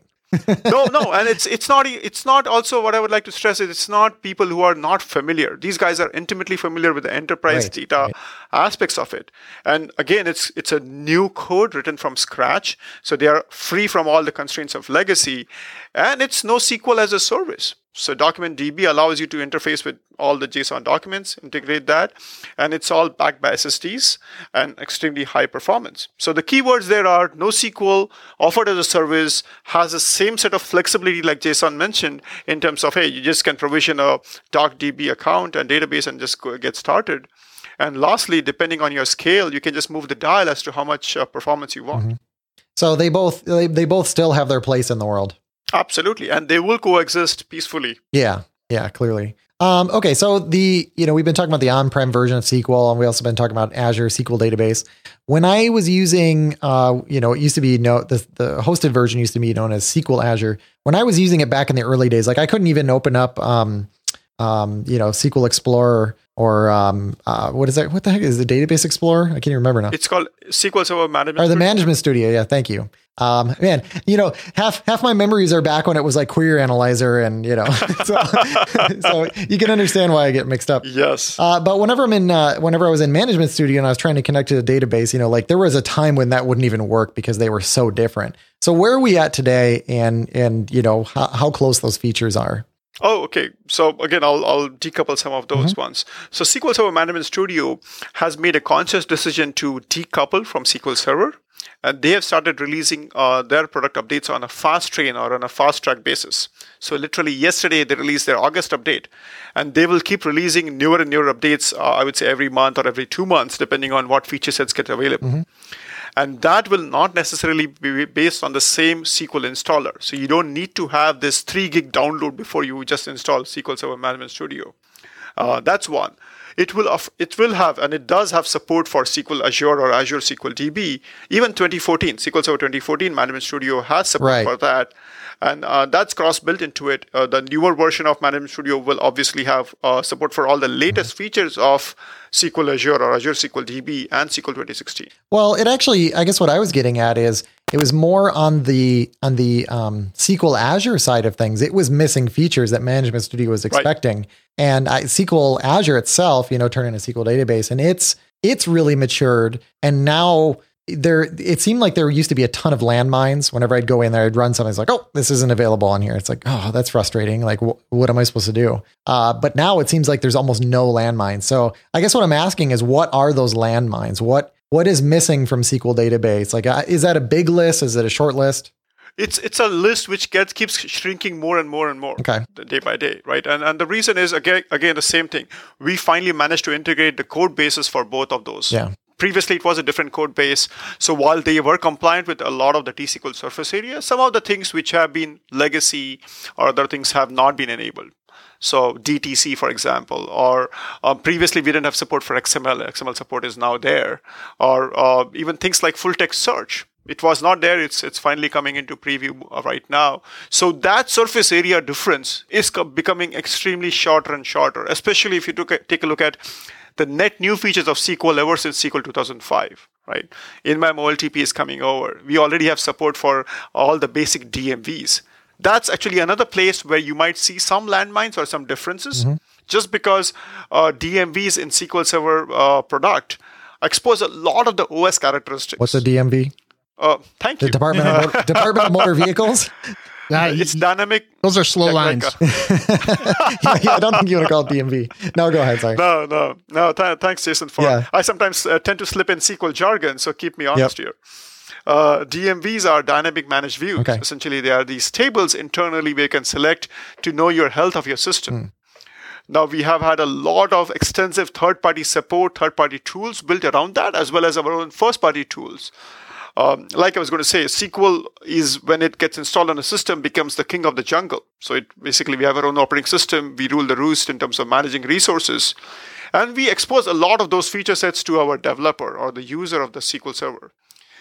no, no, and it's it's not it's not also what I would like to stress is it's not people who are not familiar. These guys are intimately familiar with the enterprise right, data right. aspects of it. And again, it's it's a new code written from scratch, so they are free from all the constraints of legacy, and it's NoSQL as a service. So DocumentDB allows you to interface with all the JSON documents, integrate that, and it's all backed by S S Ds and extremely high performance. So the keywords there are NoSQL, offered as a service, has the same set of flexibility like JSON mentioned in terms of, hey, you just can provision a DocDB account and database and just go get started. And lastly, depending on your scale, you can just move the dial as to how much uh, performance you want. Mm-hmm. So they both they, they both still have their place in the world. Absolutely. And they will coexist peacefully. Yeah. Yeah, clearly. Um, okay, so the you know we've been talking about the on-prem version of S Q L, and we also been talking about Azure S Q L Database. When I was using, uh, you know, it used to be no the, the hosted version used to be known as S Q L Azure. When I was using it back in the early days, like I couldn't even open up, um, um, you know, S Q L Explorer or um, uh, what is that? What the heck is the Database Explorer? I can't even remember now. It's called S Q L Server Management Studio. Or the Management Studio. Yeah, thank you. Um, man, you know, half, half my memories are back when it was like Query Analyzer and, you know, so, so you can understand why I get mixed up. Yes. Uh, but whenever I'm in, uh, whenever I was in Management Studio and I was trying to connect to the database, you know, like there was a time when that wouldn't even work because they were so different. So where are we at today and, and, you know, how, how close those features are? Oh, okay. So again, I'll I'll decouple some of those mm-hmm. ones. So S Q L Server Management Studio has made a conscious decision to decouple from S Q L Server, and they have started releasing uh, their product updates on a fast train or on a fast track basis. So literally yesterday, they released their August update, and they will keep releasing newer and newer updates, uh, I would say every month or every two months, depending on what feature sets get available. Mm-hmm. And that will not necessarily be based on the same S Q L installer. So you don't need to have this three gig download before you just install S Q L Server Management Studio. Uh, that's one. It will of, it will have, and it does have support for S Q L Azure or Azure S Q L D B. Even twenty fourteen, S Q L Server twenty fourteen Management Studio has support right. for that. And uh, that's cross-built into it. Uh, the newer version of Management Studio will obviously have uh, support for all the latest mm-hmm. features of S Q L Azure or Azure S Q L D B and S Q L twenty sixteen. Well, it actually, I guess what I was getting at is it was more on the on the um, S Q L Azure side of things. It was missing features that Management Studio was expecting. Right. And I, S Q L Azure itself, you know, turned into a S Q L database, and it's it's really matured. And now there, it seemed like there used to be a ton of landmines. Whenever I'd go in there, I'd run something. It's like, oh, this isn't available on here. It's like, oh, that's frustrating. Like, wh- what am I supposed to do? Uh, but now it seems like there's almost no landmines. So I guess what I'm asking is, what are those landmines? What what is missing from S Q L database? Like, uh, is that a big list? Is it a short list? It's it's a list which gets keeps shrinking more and more and more okay. day by day, right? And and the reason is, again, again the same thing. We finally managed to integrate the code bases for both of those. Yeah. Previously, it was a different code base. So while they were compliant with a lot of the T-S Q L surface area, some of the things which have been legacy or other things have not been enabled. So D T C, for example, or uh, previously we didn't have support for X M L. X M L support is now there. Or uh, even things like full-text search. It was not there. It's it's finally coming into preview right now. So that surface area difference is co- becoming extremely shorter and shorter, especially if you took a, take a look at the net new features of S Q L ever since S Q L two thousand five, right? InMem O L T P is coming over. We already have support for all the basic D M Vs. That's actually another place where you might see some landmines or some differences, mm-hmm. just because uh, D M Vs in S Q L Server uh, product expose a lot of the O S characteristics. What's a D M V? Uh, thank the you. Department of Motor, Department of Motor Vehicles. Nah, it's you, dynamic. Those are slow lines. yeah, yeah, I don't think you want to call it D M V. No, go ahead. Sorry. No, no, no. Th- thanks, Jason. For yeah. I sometimes uh, tend to slip in S Q L jargon, so keep me honest yep. here. Uh, D M Vs are dynamic managed views. Okay. Essentially, they are these tables internally where you can select to know your health of your system. Mm. Now, we have had a lot of extensive third-party support, third-party tools built around that, as well as our own first-party tools. Um, like I was going to say, S Q L is, when it gets installed on a system, becomes the king of the jungle. So it basically, we have our own operating system. We rule the roost in terms of managing resources. And we expose a lot of those feature sets to our developer or the user of the S Q L Server.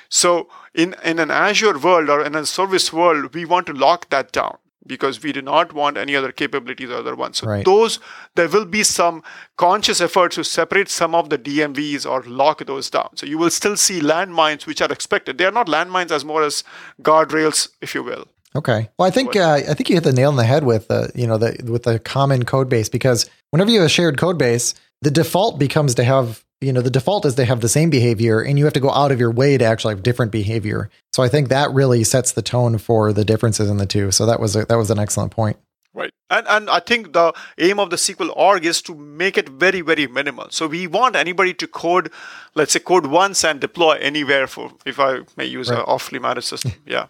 So in, in an Azure world or in a service world, we want to lock that down, because we do not want any other capabilities or other ones. So right. those, there will be some conscious effort to separate some of the D M Vs or lock those down. So you will still see landmines which are expected. They are not landmines as more as guardrails, if you will. Okay. Well, I think uh, I think you hit the nail on the head with uh, you know the with the common code base, because whenever you have a shared code base, the default becomes to have you know the default is they have the same behavior, and you have to go out of your way to actually have different behavior. So I think that really sets the tone for the differences in the two. So that was a, that was an excellent point. Right. And and I think the aim of the S Q L org is to make it very, very minimal. So we want anybody to code, let's say code once and deploy anywhere, for if I may use right. an awfully managed system. Yeah.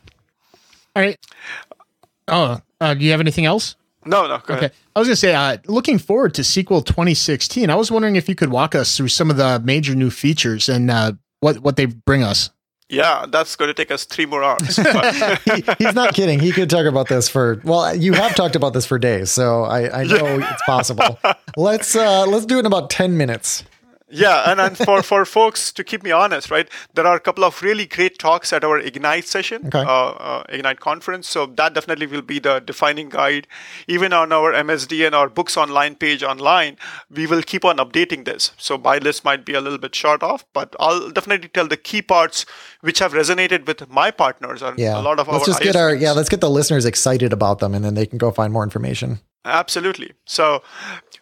All right. Oh, uh, do you have anything else? No, no. Go okay. ahead. I was going to say, uh, looking forward to S Q L twenty sixteen, I was wondering if you could walk us through some of the major new features and uh, what, what they bring us. Yeah, that's going to take us three more hours. he, he's not kidding. He could talk about this for, well, you have talked about this for days, so I, I know it's possible. Let's uh, let's do it in about ten minutes. Yeah, and, and for, for folks, to keep me honest, right, there are a couple of really great talks at our Ignite session, okay. uh, uh, Ignite conference. So that definitely will be the defining guide. Even on our M S D and our Books Online page online, we will keep on updating this. So my list might be a little bit short off, but I'll definitely tell the key parts which have resonated with my partners and yeah. a lot of let's our just get our yeah, let's get the listeners excited about them, and then they can go find more information. Absolutely. So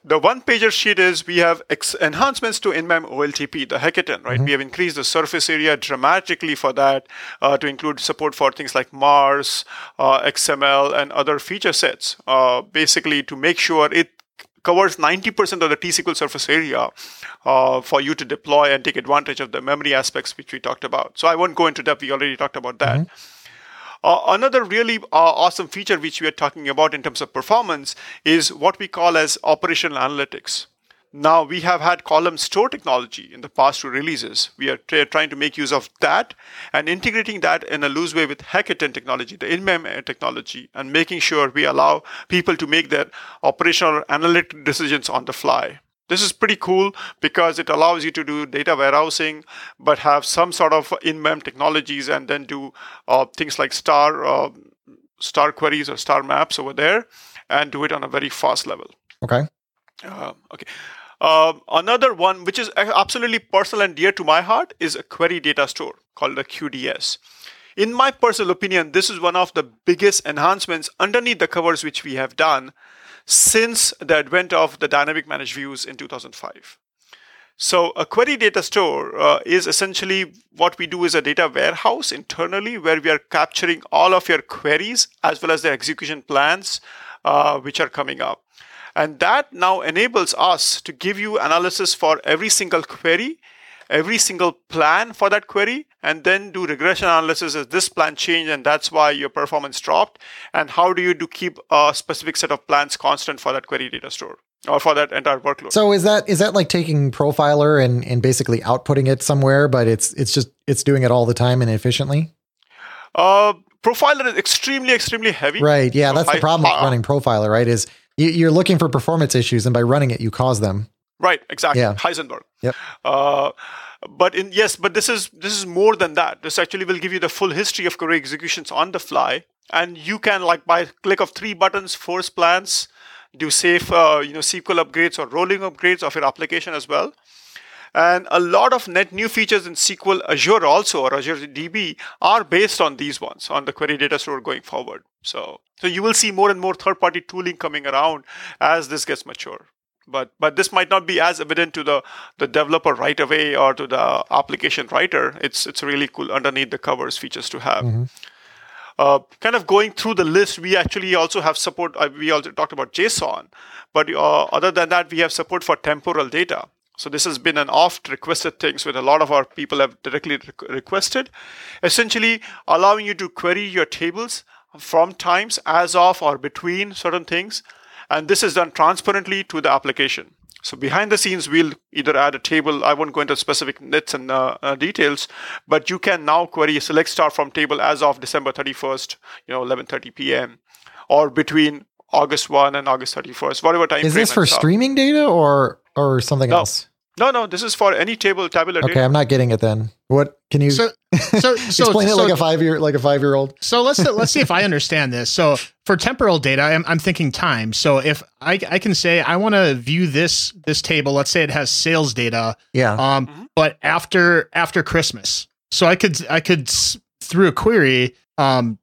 the one-pager sheet is we have ex- enhancements to InMem O L T P, the Hekaton, right? Mm-hmm. We have increased the surface area dramatically for that uh, to include support for things like MARS, uh, X M L, and other feature sets, uh, basically to make sure it covers ninety percent of the T-S Q L surface area uh, for you to deploy and take advantage of the memory aspects which we talked about. So I won't go into depth. We already talked about that. Mm-hmm. Uh, another really uh, awesome feature which we are talking about in terms of performance is what we call as operational analytics. Now, we have had column store technology in the past two releases. We are t- trying to make use of that and integrating that in a loose way with Hekaton technology, the InMem technology, and making sure we allow people to make their operational analytic decisions on the fly. This is pretty cool because it allows you to do data warehousing, but have some sort of in-mem technologies and then do uh, things like star uh, star queries or star maps over there and do it on a very fast level. Okay. Uh, okay. Uh, another one, which is absolutely personal and dear to my heart, is a query data store called the Q D S. In my personal opinion, this is one of the biggest enhancements underneath the covers which we have done since the advent of the dynamic managed views in two thousand five. So a query data store uh, is essentially what we do is a data warehouse internally where we are capturing all of your queries as well as their execution plans uh, which are coming up. And that now enables us to give you analysis for every single query, every single plan for that query, and then do regression analysis as this plan changed and that's why your performance dropped, and how do you do keep a specific set of plans constant for that query data store or for that entire workload. So is that is that like taking Profiler and, and basically outputting it somewhere, but it's it's just it's doing it all the time and efficiently? Uh, Profiler is extremely, extremely heavy. Right, yeah, so that's I, the problem uh, with running Profiler, right, is you, you're looking for performance issues and by running it, you cause them. Right, exactly. Yeah. Heisenberg. Yep. Uh, but in yes, but this is this is more than that. This actually will give you the full history of query executions on the fly, and you can, like, by click of three buttons, force plans, do safe, uh, you know, S Q L upgrades or rolling upgrades of your application as well. And a lot of net new features in S Q L Azure also, or Azure D B, are based on these ones, on the query data store going forward. So, so you will see more and more third-party tooling coming around as this gets mature. But but this might not be as evident to the, the developer right away or to the application writer. It's it's really cool underneath the covers features to have. Mm-hmm. Uh, kind of going through the list, we actually also have support. Uh, we also talked about JSON. But uh, other than that, we have support for temporal data. So this has been an oft-requested thing with a lot of our people have directly re- requested. Essentially, allowing you to query your tables from times as of or between certain things. And this is done transparently to the application. So behind the scenes, we'll either add a table. I won't go into specific nits and uh, uh, details, but you can now query select star from table as of December thirty-first, you know, eleven thirty p.m. or between August first and August thirty-first, whatever time. Is this for streaming data or or something no. else? No, no, this is for any table, tabular data. Okay, I'm not getting it then. What can you so, so, so, explain so, it like a five year like a five year old? So let's let's see if I understand this. So for temporal data, I'm I'm thinking time. So if I I can say I want to view this this table, let's say it has sales data, yeah. Um, mm-hmm. but after after Christmas, so I could I could through a query um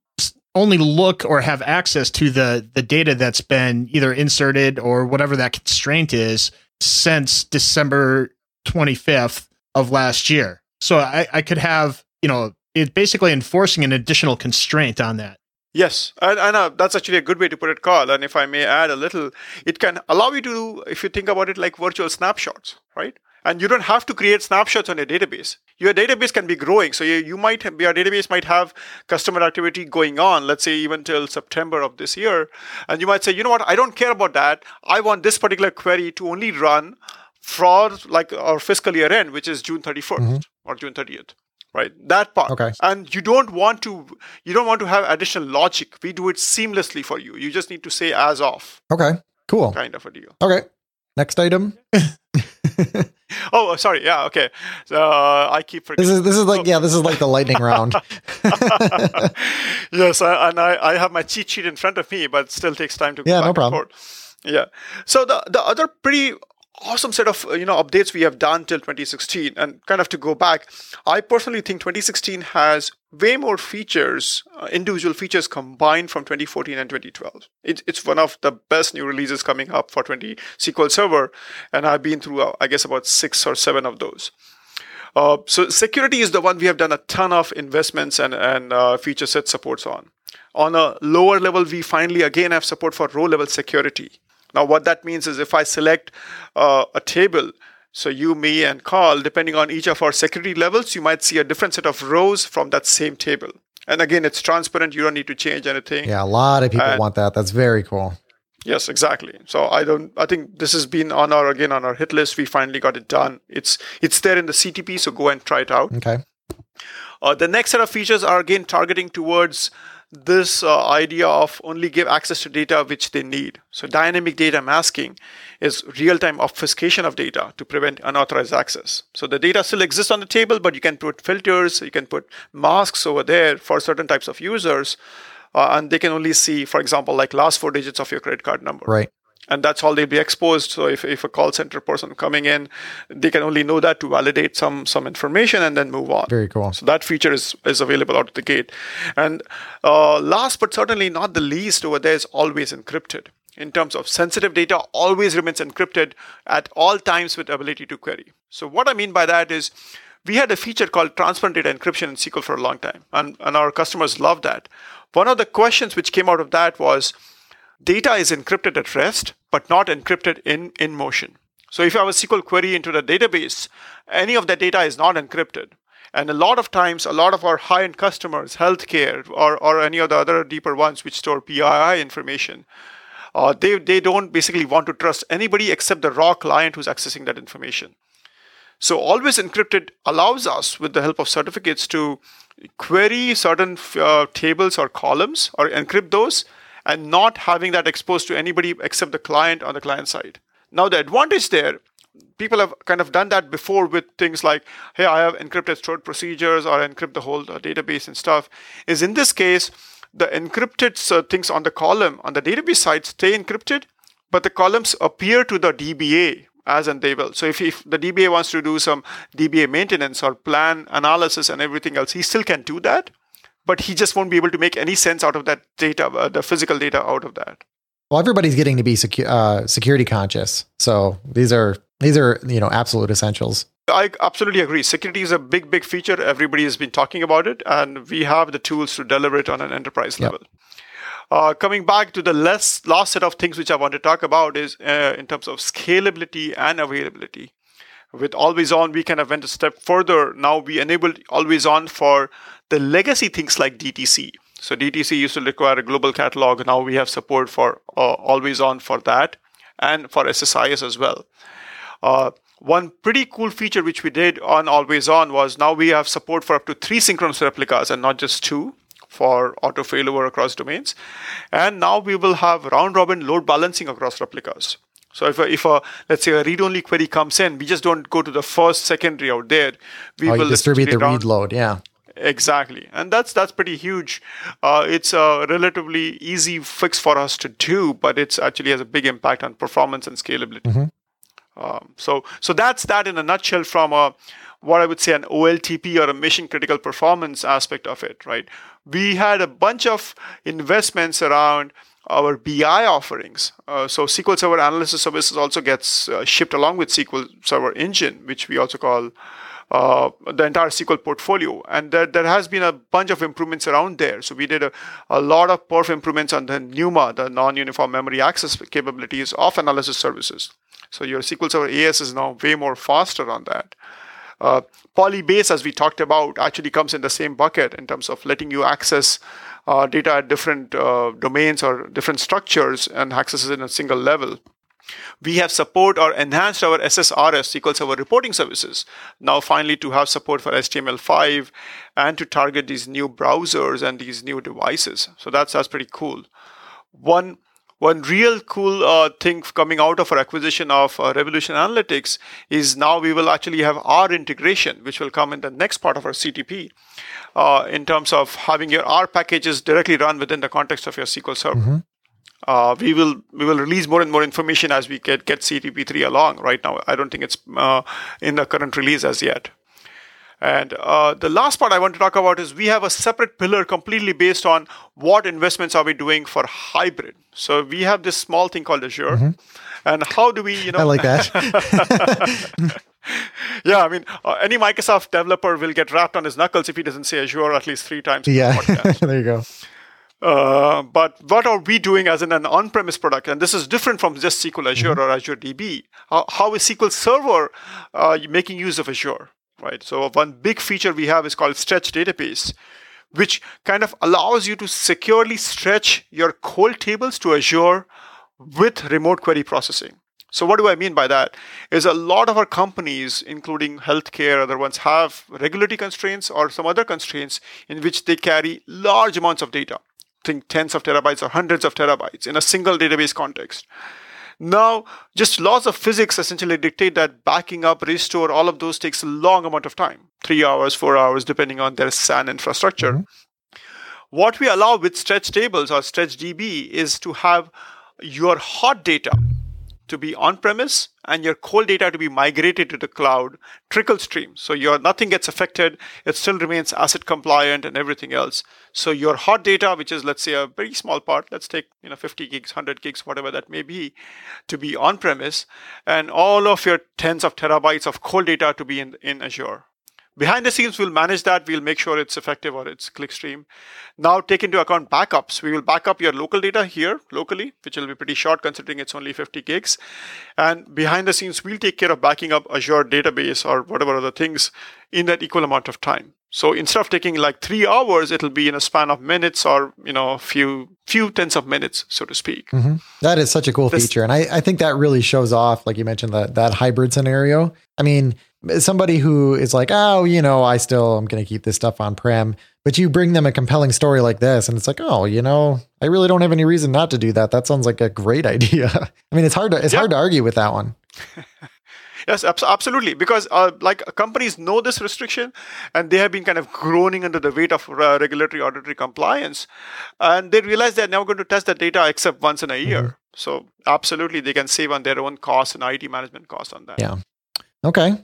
only look or have access to the the data that's been either inserted or whatever that constraint is since December twenty-fifth of last year. So I, I could have, you know, it basically enforcing an additional constraint on that. Yes, and, and uh, that's actually a good way to put it, Carl. And if I may add a little, it can allow you to, if you think about it, like virtual snapshots, right? And you don't have to create snapshots on your database. Your database can be growing. So you, you might have, your database might have customer activity going on, let's say even till September of this year. And you might say, you know what, I don't care about that. I want this particular query to only run for like our fiscal year end, which is June thirty-first mm-hmm. or June thirtieth. right? That part. Okay. And you don't want to you don't want to have additional logic. We do it seamlessly for you. You just need to say as of. Okay. Cool. Kind of a deal. Okay. Next item. Oh, sorry. Yeah. Okay. So uh, I keep forgetting. This is this is like oh. yeah. This is like the lightning round. Yes, I, and I, I have my cheat sheet in front of me, but it still takes time to go yeah, back no problem. And forth. Yeah. So the the other pretty awesome set of you know updates we have done till twenty sixteen, and kind of to go back, I personally think twenty sixteen has way more features, uh, individual features combined from twenty fourteen and twenty twelve. It, it's one of the best new releases coming up for twenty S Q L Server, and I've been through, uh, I guess, about six or seven of those. Uh, so security is the one we have done a ton of investments and, and uh, feature set supports on. On a lower level, we finally again have support for row-level security. Now, what that means is if I select uh, a table, so you, me, and Carl, depending on each of our security levels, you might see a different set of rows from that same table. And again, it's transparent. You don't need to change anything. Yeah, a lot of people and want that. That's very cool. Yes, exactly. So I don't. I think this has been on our again on our hit list. We finally got it done. It's it's there in the C T P. So go and try it out. Okay. Uh, the next set of features are again targeting towards this uh, idea of only give access to data which they need. So dynamic data masking is real-time obfuscation of data to prevent unauthorized access. So the data still exists on the table, but you can put filters, you can put masks over there for certain types of users, uh, and they can only see, for example, like last four digits of your credit card number. Right. And that's all they'll be exposed. So if, if a call center person coming in, they can only know that to validate some some information and then move on. Very cool. So that feature is, is available out of the gate. And uh, last but certainly not the least over there is always encrypted. In terms of sensitive data, always remains encrypted at all times with ability to query. So what I mean by that is we had a feature called transparent data encryption in S Q L for a long time. And, and our customers loved that. One of the questions which came out of that was, data is encrypted at rest, but not encrypted in, in motion. So if I have a S Q L query into the database, any of the data is not encrypted. And a lot of times, a lot of our high-end customers, healthcare, or, or any of the other deeper ones which store P I I information, uh, they, they don't basically want to trust anybody except the raw client who's accessing that information. So always encrypted allows us, with the help of certificates, to query certain uh, tables or columns or encrypt those, and not having that exposed to anybody except the client on the client side. Now, the advantage there, people have kind of done that before with things like, hey, I have encrypted stored procedures or encrypt the whole database and stuff, is in this case, the encrypted uh, things on the column, on the database side stay encrypted, but the columns appear to the D B A as and they will. So if, if the D B A wants to do some D B A maintenance or plan analysis and everything else, he still can do that. But he just won't be able to make any sense out of that data, uh, the physical data out of that. Well, everybody's getting to be secu- uh, security conscious. So these are, these are, you know, absolute essentials. I absolutely agree. Security is a big, big feature. Everybody has been talking about it, and we have the tools to deliver it on an enterprise level. Yep. Uh, coming back to the less, last set of things which I want to talk about is uh, in terms of scalability and availability. With Always On, we kind of went a step further. Now we enabled Always On for the legacy things like D T C. So D T C used to require a global catalog. Now we have support for uh, Always On for that and for S S I S as well. Uh, one pretty cool feature which we did on Always On was now we have support for up to three synchronous replicas and not just two for auto failover across domains. And now we will have round-robin load balancing across replicas. So if a, if a, let's say a read-only query comes in, we just don't go to the first secondary out there. We oh, will distribute the read load, yeah. Exactly. And that's that's pretty huge. Uh, it's a relatively easy fix for us to do, but it actually has a big impact on performance and scalability. Mm-hmm. Um, so so that's that in a nutshell from a, what I would say an O L T P or a mission-critical performance aspect of it, right? We had a bunch of investments around our B I offerings. Uh, so S Q L Server Analysis Services also gets uh, shipped along with S Q L Server Engine, which we also call uh, the entire S Q L portfolio. And there, there has been a bunch of improvements around there. So we did a, a lot of perf improvements on the NUMA, the non-uniform memory access capabilities of analysis services. So your S Q L Server A S is now way more faster on that. Uh, Polybase, as we talked about, actually comes in the same bucket in terms of letting you access uh, data at different uh, domains or different structures and access it in a single level. We have support or enhanced our S S R S, S Q L Server reporting services, now finally to have support for H T M L five and to target these new browsers and these new devices. So that's that's pretty cool. One One real cool uh, thing coming out of our acquisition of uh, Revolution Analytics is now we will actually have R integration, which will come in the next part of our C T P, uh, in terms of having your R packages directly run within the context of your S Q L Server. Mm-hmm. Uh, we will we will release more and more information as we get, get C T P three along. Right now, I don't think it's uh, in the current release as yet. And uh, the last part I want to talk about is we have a separate pillar completely based on what investments are we doing for hybrid. So we have this small thing called Azure. Mm-hmm. And how do we, you know... I like that. Yeah, I mean, uh, any Microsoft developer will get wrapped on his knuckles if he doesn't say Azure at least three times. Yeah, the there you go. Uh, but what are we doing as in an on-premise product? And this is different from just S Q L Azure, mm-hmm, or Azure D B. How, how is S Q L Server uh, making use of Azure? Right. So one big feature we have is called Stretch Database, which kind of allows you to securely stretch your cold tables to Azure with remote query processing. So what do I mean by that? Is a lot of our companies, including healthcare, other ones, have regulatory constraints or some other constraints in which they carry large amounts of data. Think tens of terabytes or hundreds of terabytes in a single database context. Now, just laws of physics essentially dictate that backing up, restore, all of those takes a long amount of time, three hours, four hours, depending on their S A N infrastructure. Mm-hmm. What we allow with Stretch Tables or Stretch D B is to have your hot data to be on-premise and your cold data to be migrated to the cloud, trickle stream. So your nothing gets affected. It still remains asset compliant and everything else. So your hot data, which is, let's say, a very small part, let's take, you know, fifty gigs, one hundred gigs, whatever that may be, to be on-premise, and all of your tens of terabytes of cold data to be in, in Azure. Behind the scenes, we'll manage that. We'll make sure it's effective or it's clickstream. Now, take into account backups. We will back up your local data here locally, which will be pretty short considering it's only fifty gigs. And behind the scenes, we'll take care of backing up Azure database or whatever other things in that equal amount of time. So instead of taking like three hours, it'll be in a span of minutes or, you know, a few few tens of minutes, so to speak. Mm-hmm. That is such a cool this, feature. And I, I think that really shows off, like you mentioned, that that hybrid scenario. I mean, somebody who is like, oh, you know, I still am going to keep this stuff on-prem, but you bring them a compelling story like this and it's like, oh, you know, I really don't have any reason not to do that. That sounds like a great idea. I mean, it's hard to, it's yeah. hard to argue with that one. Yes, absolutely. Because uh, like companies know this restriction and they have been kind of groaning under the weight of uh, regulatory auditory compliance. And they realize they're never going to test that data except once in a year. Mm-hmm. So absolutely, they can save on their own costs and I T management costs on that. Yeah. Okay. Is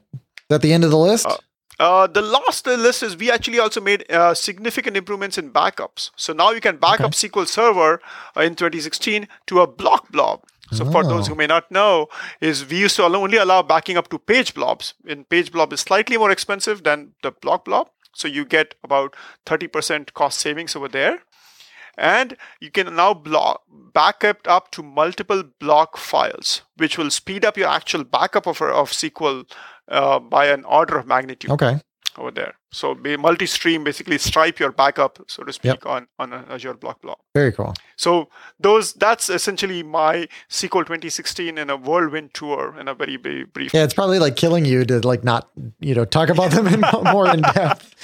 that the end of the list? Uh, uh, the last uh, list is we actually also made uh, significant improvements in backups. So now you can back okay. up S Q L Server uh, in twenty sixteen to a block blob. So oh. for those who may not know, is we used to only allow backing up to page blobs. And page blob is slightly more expensive than the block blob. So you get about thirty percent cost savings over there. And you can now block, back it up to multiple block files, which will speed up your actual backup of, of S Q L Uh, by an order of magnitude okay. over there. So be multi-stream, basically stripe your backup, so to speak, yep. on, on Azure block blob. Very cool. So those that's essentially my S Q L twenty sixteen in a whirlwind tour in a very, very brief. Yeah, it's probably like killing you to like not, you know, talk about them in more in depth.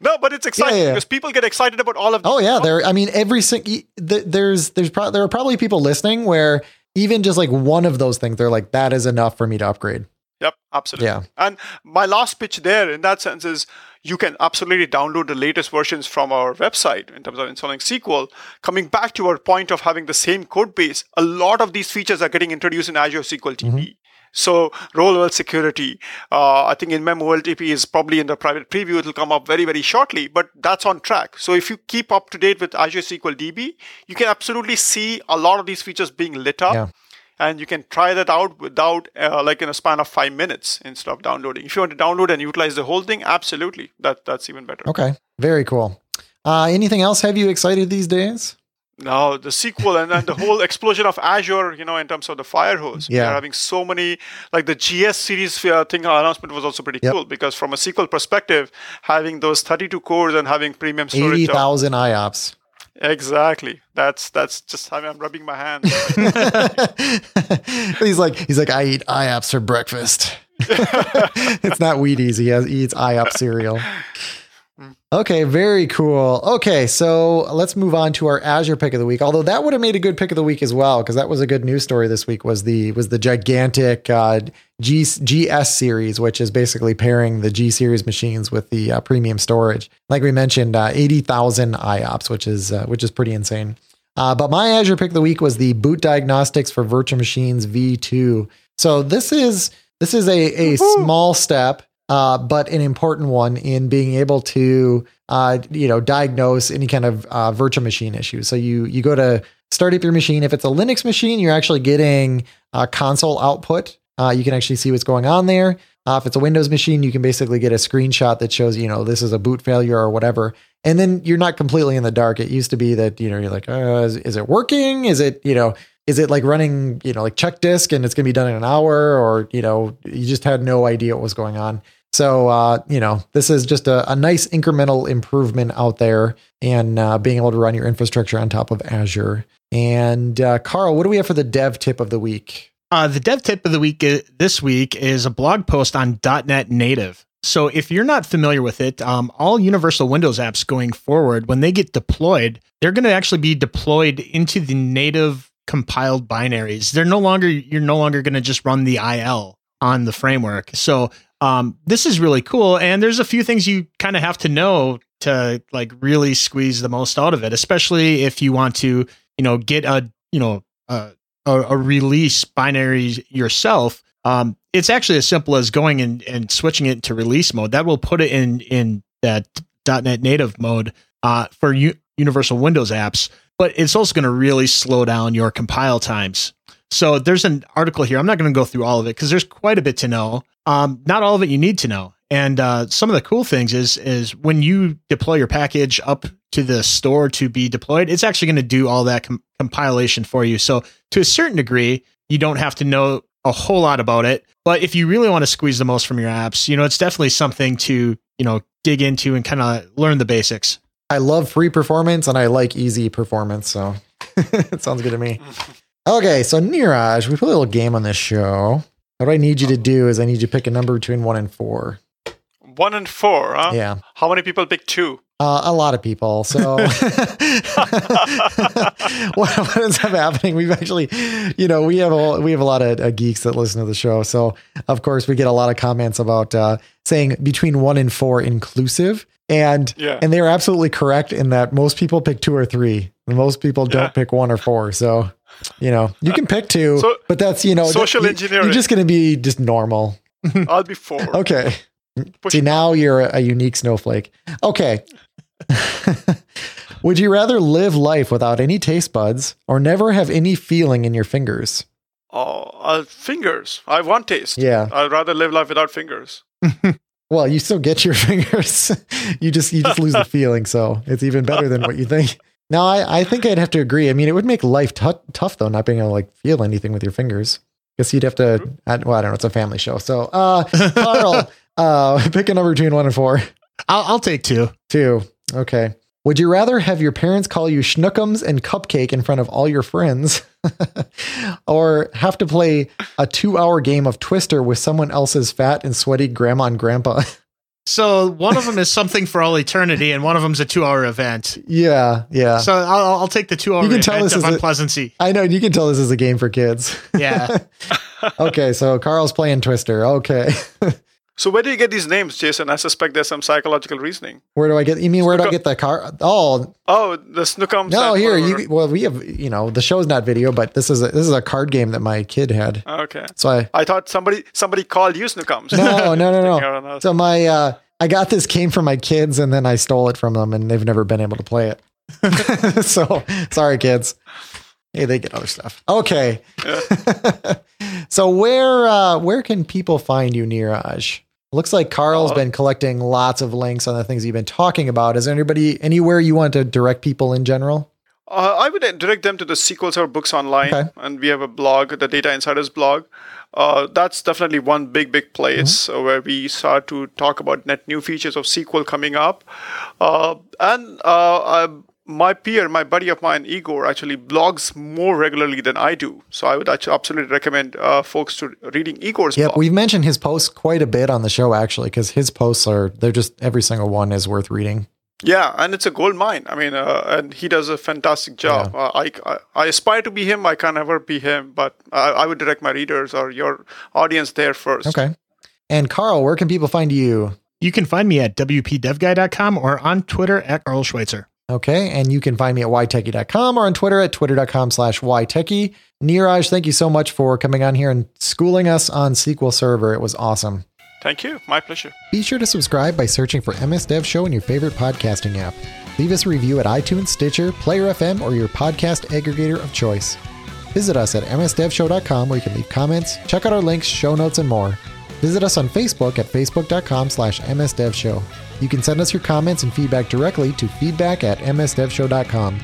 No, but it's exciting yeah, yeah. because people get excited about all of this. Oh yeah, there. I mean, every single there's there's pro- there are probably people listening where even just like one of those things, they're like, that is enough for me to upgrade. Yep, absolutely. Yeah. And my last pitch there in that sense is you can absolutely download the latest versions from our website in terms of installing S Q L. Coming back to our point of having the same code base, a lot of these features are getting introduced in Azure S Q L T B. Mm-hmm. So role-level security, uh, I think InMem O L T P is probably in the private preview. It will come up very, very shortly, but that's on track. So if you keep up to date with Azure S Q L D B, you can absolutely see a lot of these features being lit up. Yeah. And you can try that out without, uh, like, in a span of five minutes instead of downloading. If you want to download and utilize the whole thing, absolutely. That That's even better. Okay. Very cool. Uh, anything else have you excited these days? No, the S Q L and, and the whole explosion of Azure, you know, in terms of the fire hose. Yeah. We're having so many, like the G S series uh, thing announcement was also pretty yep. cool because from a S Q L perspective, having those thirty-two cores and having premium storage. eighty thousand I O P S. Exactly. That's that's just how I'm rubbing my hands. he's like he's like I eat I O P S for breakfast. It's not Wheaties. He, has, he eats I O P S cereal. Okay, very cool. Okay, so let's move on to our Azure pick of the week. Although that would have made a good pick of the week as well, because that was a good news story this week. Was the was the gigantic uh, G, G S series, which is basically pairing the G series machines with the uh, premium storage. Like we mentioned, uh, eighty thousand I O P S, which is uh, which is pretty insane. Uh, but my Azure pick of the week was the boot diagnostics for virtual machines V two. So this is this is a a Woo-hoo. small step. Uh, but an important one in being able to, uh, you know, diagnose any kind of uh, virtual machine issues. So you you go to start up your machine. If it's a Linux machine, you're actually getting uh, console output. Uh, you can actually see what's going on there. Uh, if it's a Windows machine, you can basically get a screenshot that shows, you know, this is a boot failure or whatever. And then you're not completely in the dark. It used to be that, you know, you're like, uh, is, is it working? Is it, you know, is it like running, you know, like check disk and it's going to be done in an hour, or, you know, you just had no idea what was going on. So, uh, you know, this is just a, a nice incremental improvement out there and uh, being able to run your infrastructure on top of Azure. And uh, Carl, what do we have for the dev tip of the week? Uh, the dev tip of the week is, this week is a blog post on .dot net Native. So if you're not familiar with it, um, all Universal Windows apps going forward, when they get deployed, they're going to actually be deployed into the native compiled binaries. They're no longer, you're no longer going to just run the I L on the framework. So um, this is really cool. And there's a few things you kind of have to know to like really squeeze the most out of it, especially if you want to, you know, get a, you know, a, a, a release binary yourself. Um, it's actually as simple as going in and switching it to release mode. That will put it in, in that .dot net native mode uh, for U- Universal Windows apps. But it's also going to really slow down your compile times. So there's an article here. I'm not going to go through all of it because there's quite a bit to know. Um, not all of it you need to know. And uh, some of the cool things is is when you deploy your package up to the store to be deployed, it's actually going to do all that com- compilation for you. So to a certain degree, you don't have to know a whole lot about it. But if you really want to squeeze the most from your apps, you know, it's definitely something to, you know, dig into and kind of learn the basics. I love free performance and I like easy performance. So it sounds good to me. Okay. So Neeraj, we play a little game on this show. What I need you to do is I need you to pick a number between one and four. One and four, huh? Yeah. How many people pick two? Uh, a lot of people. So what, what ends up happening? We've actually, you know, we have a, we have a lot of uh, geeks that listen to the show. So of course we get a lot of comments about uh, saying between one and four inclusive. And yeah. and they're absolutely correct in that most people pick two or three. And most people don't yeah. pick one or four. So, you know, you can pick two, so, but that's, you know, social that, engineering. You're just going to be just normal. I'll be four. Okay. Push See, now you're a, a unique snowflake. Okay. Would you rather live life without any taste buds or never have any feeling in your fingers? Oh, uh, fingers. I want taste. Yeah. I'd rather live life without fingers. Well, you still get your fingers. you just you just lose the feeling, so it's even better than what you think. No, I, I think I'd have to agree. I mean, it would make life t- tough, though, not being able to like feel anything with your fingers. Guess you'd have to. I, well, I don't know. It's a family show, so uh, Carl, uh, pick a number between one and four. I'll, I'll take two. Two. Okay. Would you rather have your parents call you schnookums and cupcake in front of all your friends, or have to play a two-hour game of Twister with someone else's fat and sweaty grandma and grandpa? So one of them is something for all eternity, and one of them's a two-hour event. Yeah, yeah. So I'll, I'll take the two-hour you can tell event this of is unpleasancy. A, I know, you can tell this is a game for kids. Yeah. Okay, so Carl's playing Twister. Okay. So where do you get these names, Jason? I suspect there's some psychological reasoning. Where do I get? You mean where Snookum. do I get the car? Oh, oh, the Snookums. No, here. You, well, we have. You know, the show's not video, but this is a, this is a card game that my kid had. Okay. So I, I thought somebody somebody called you Snookums. No, no, no, no. So my uh, I got this game from my kids, and then I stole it from them, and they've never been able to play it. So sorry, kids. Hey, they get other stuff. Okay. Yeah. So where uh, where can people find you, Neeraj? Looks like Carl's oh. been collecting lots of links on the things you've been talking about. Is there anybody anywhere you want to direct people in general? Uh, I would direct them to the S Q L Server books online, okay. and we have a blog, the Data Insiders blog. Uh, that's definitely one big, big place mm-hmm. where we start to talk about net new features of S Q L coming up. Uh, and uh, I my peer, my buddy of mine, Igor, actually blogs more regularly than I do. So I would absolutely recommend uh, folks to reading Igor's yep, blog. Yeah, we've mentioned his posts quite a bit on the show, actually, because his posts are, they're just, every single one is worth reading. Yeah, and it's a gold mine. I mean, uh, and he does a fantastic job. Yeah. Uh, I, I I aspire to be him. I can't ever be him, but I, I would direct my readers or your audience there first. Okay. And Carl, where can people find you? You can find me at w p dev guy dot com or on Twitter at Carl Schweitzer. Okay, and you can find me at y techie dot com or on Twitter at twitter dot com slash y techie. Neeraj, thank you so much for coming on here and schooling us on S Q L Server. It was awesome. Thank you. My pleasure. Be sure to subscribe by searching for M S Dev Show in your favorite podcasting app. Leave us a review at iTunes, Stitcher, Player F M, or your podcast aggregator of choice. Visit us at m s dev show dot com where you can leave comments, check out our links, show notes, and more. Visit us on Facebook at facebook dot com slash m s dev show. You can send us your comments and feedback directly to feedback at m s dev show dot com.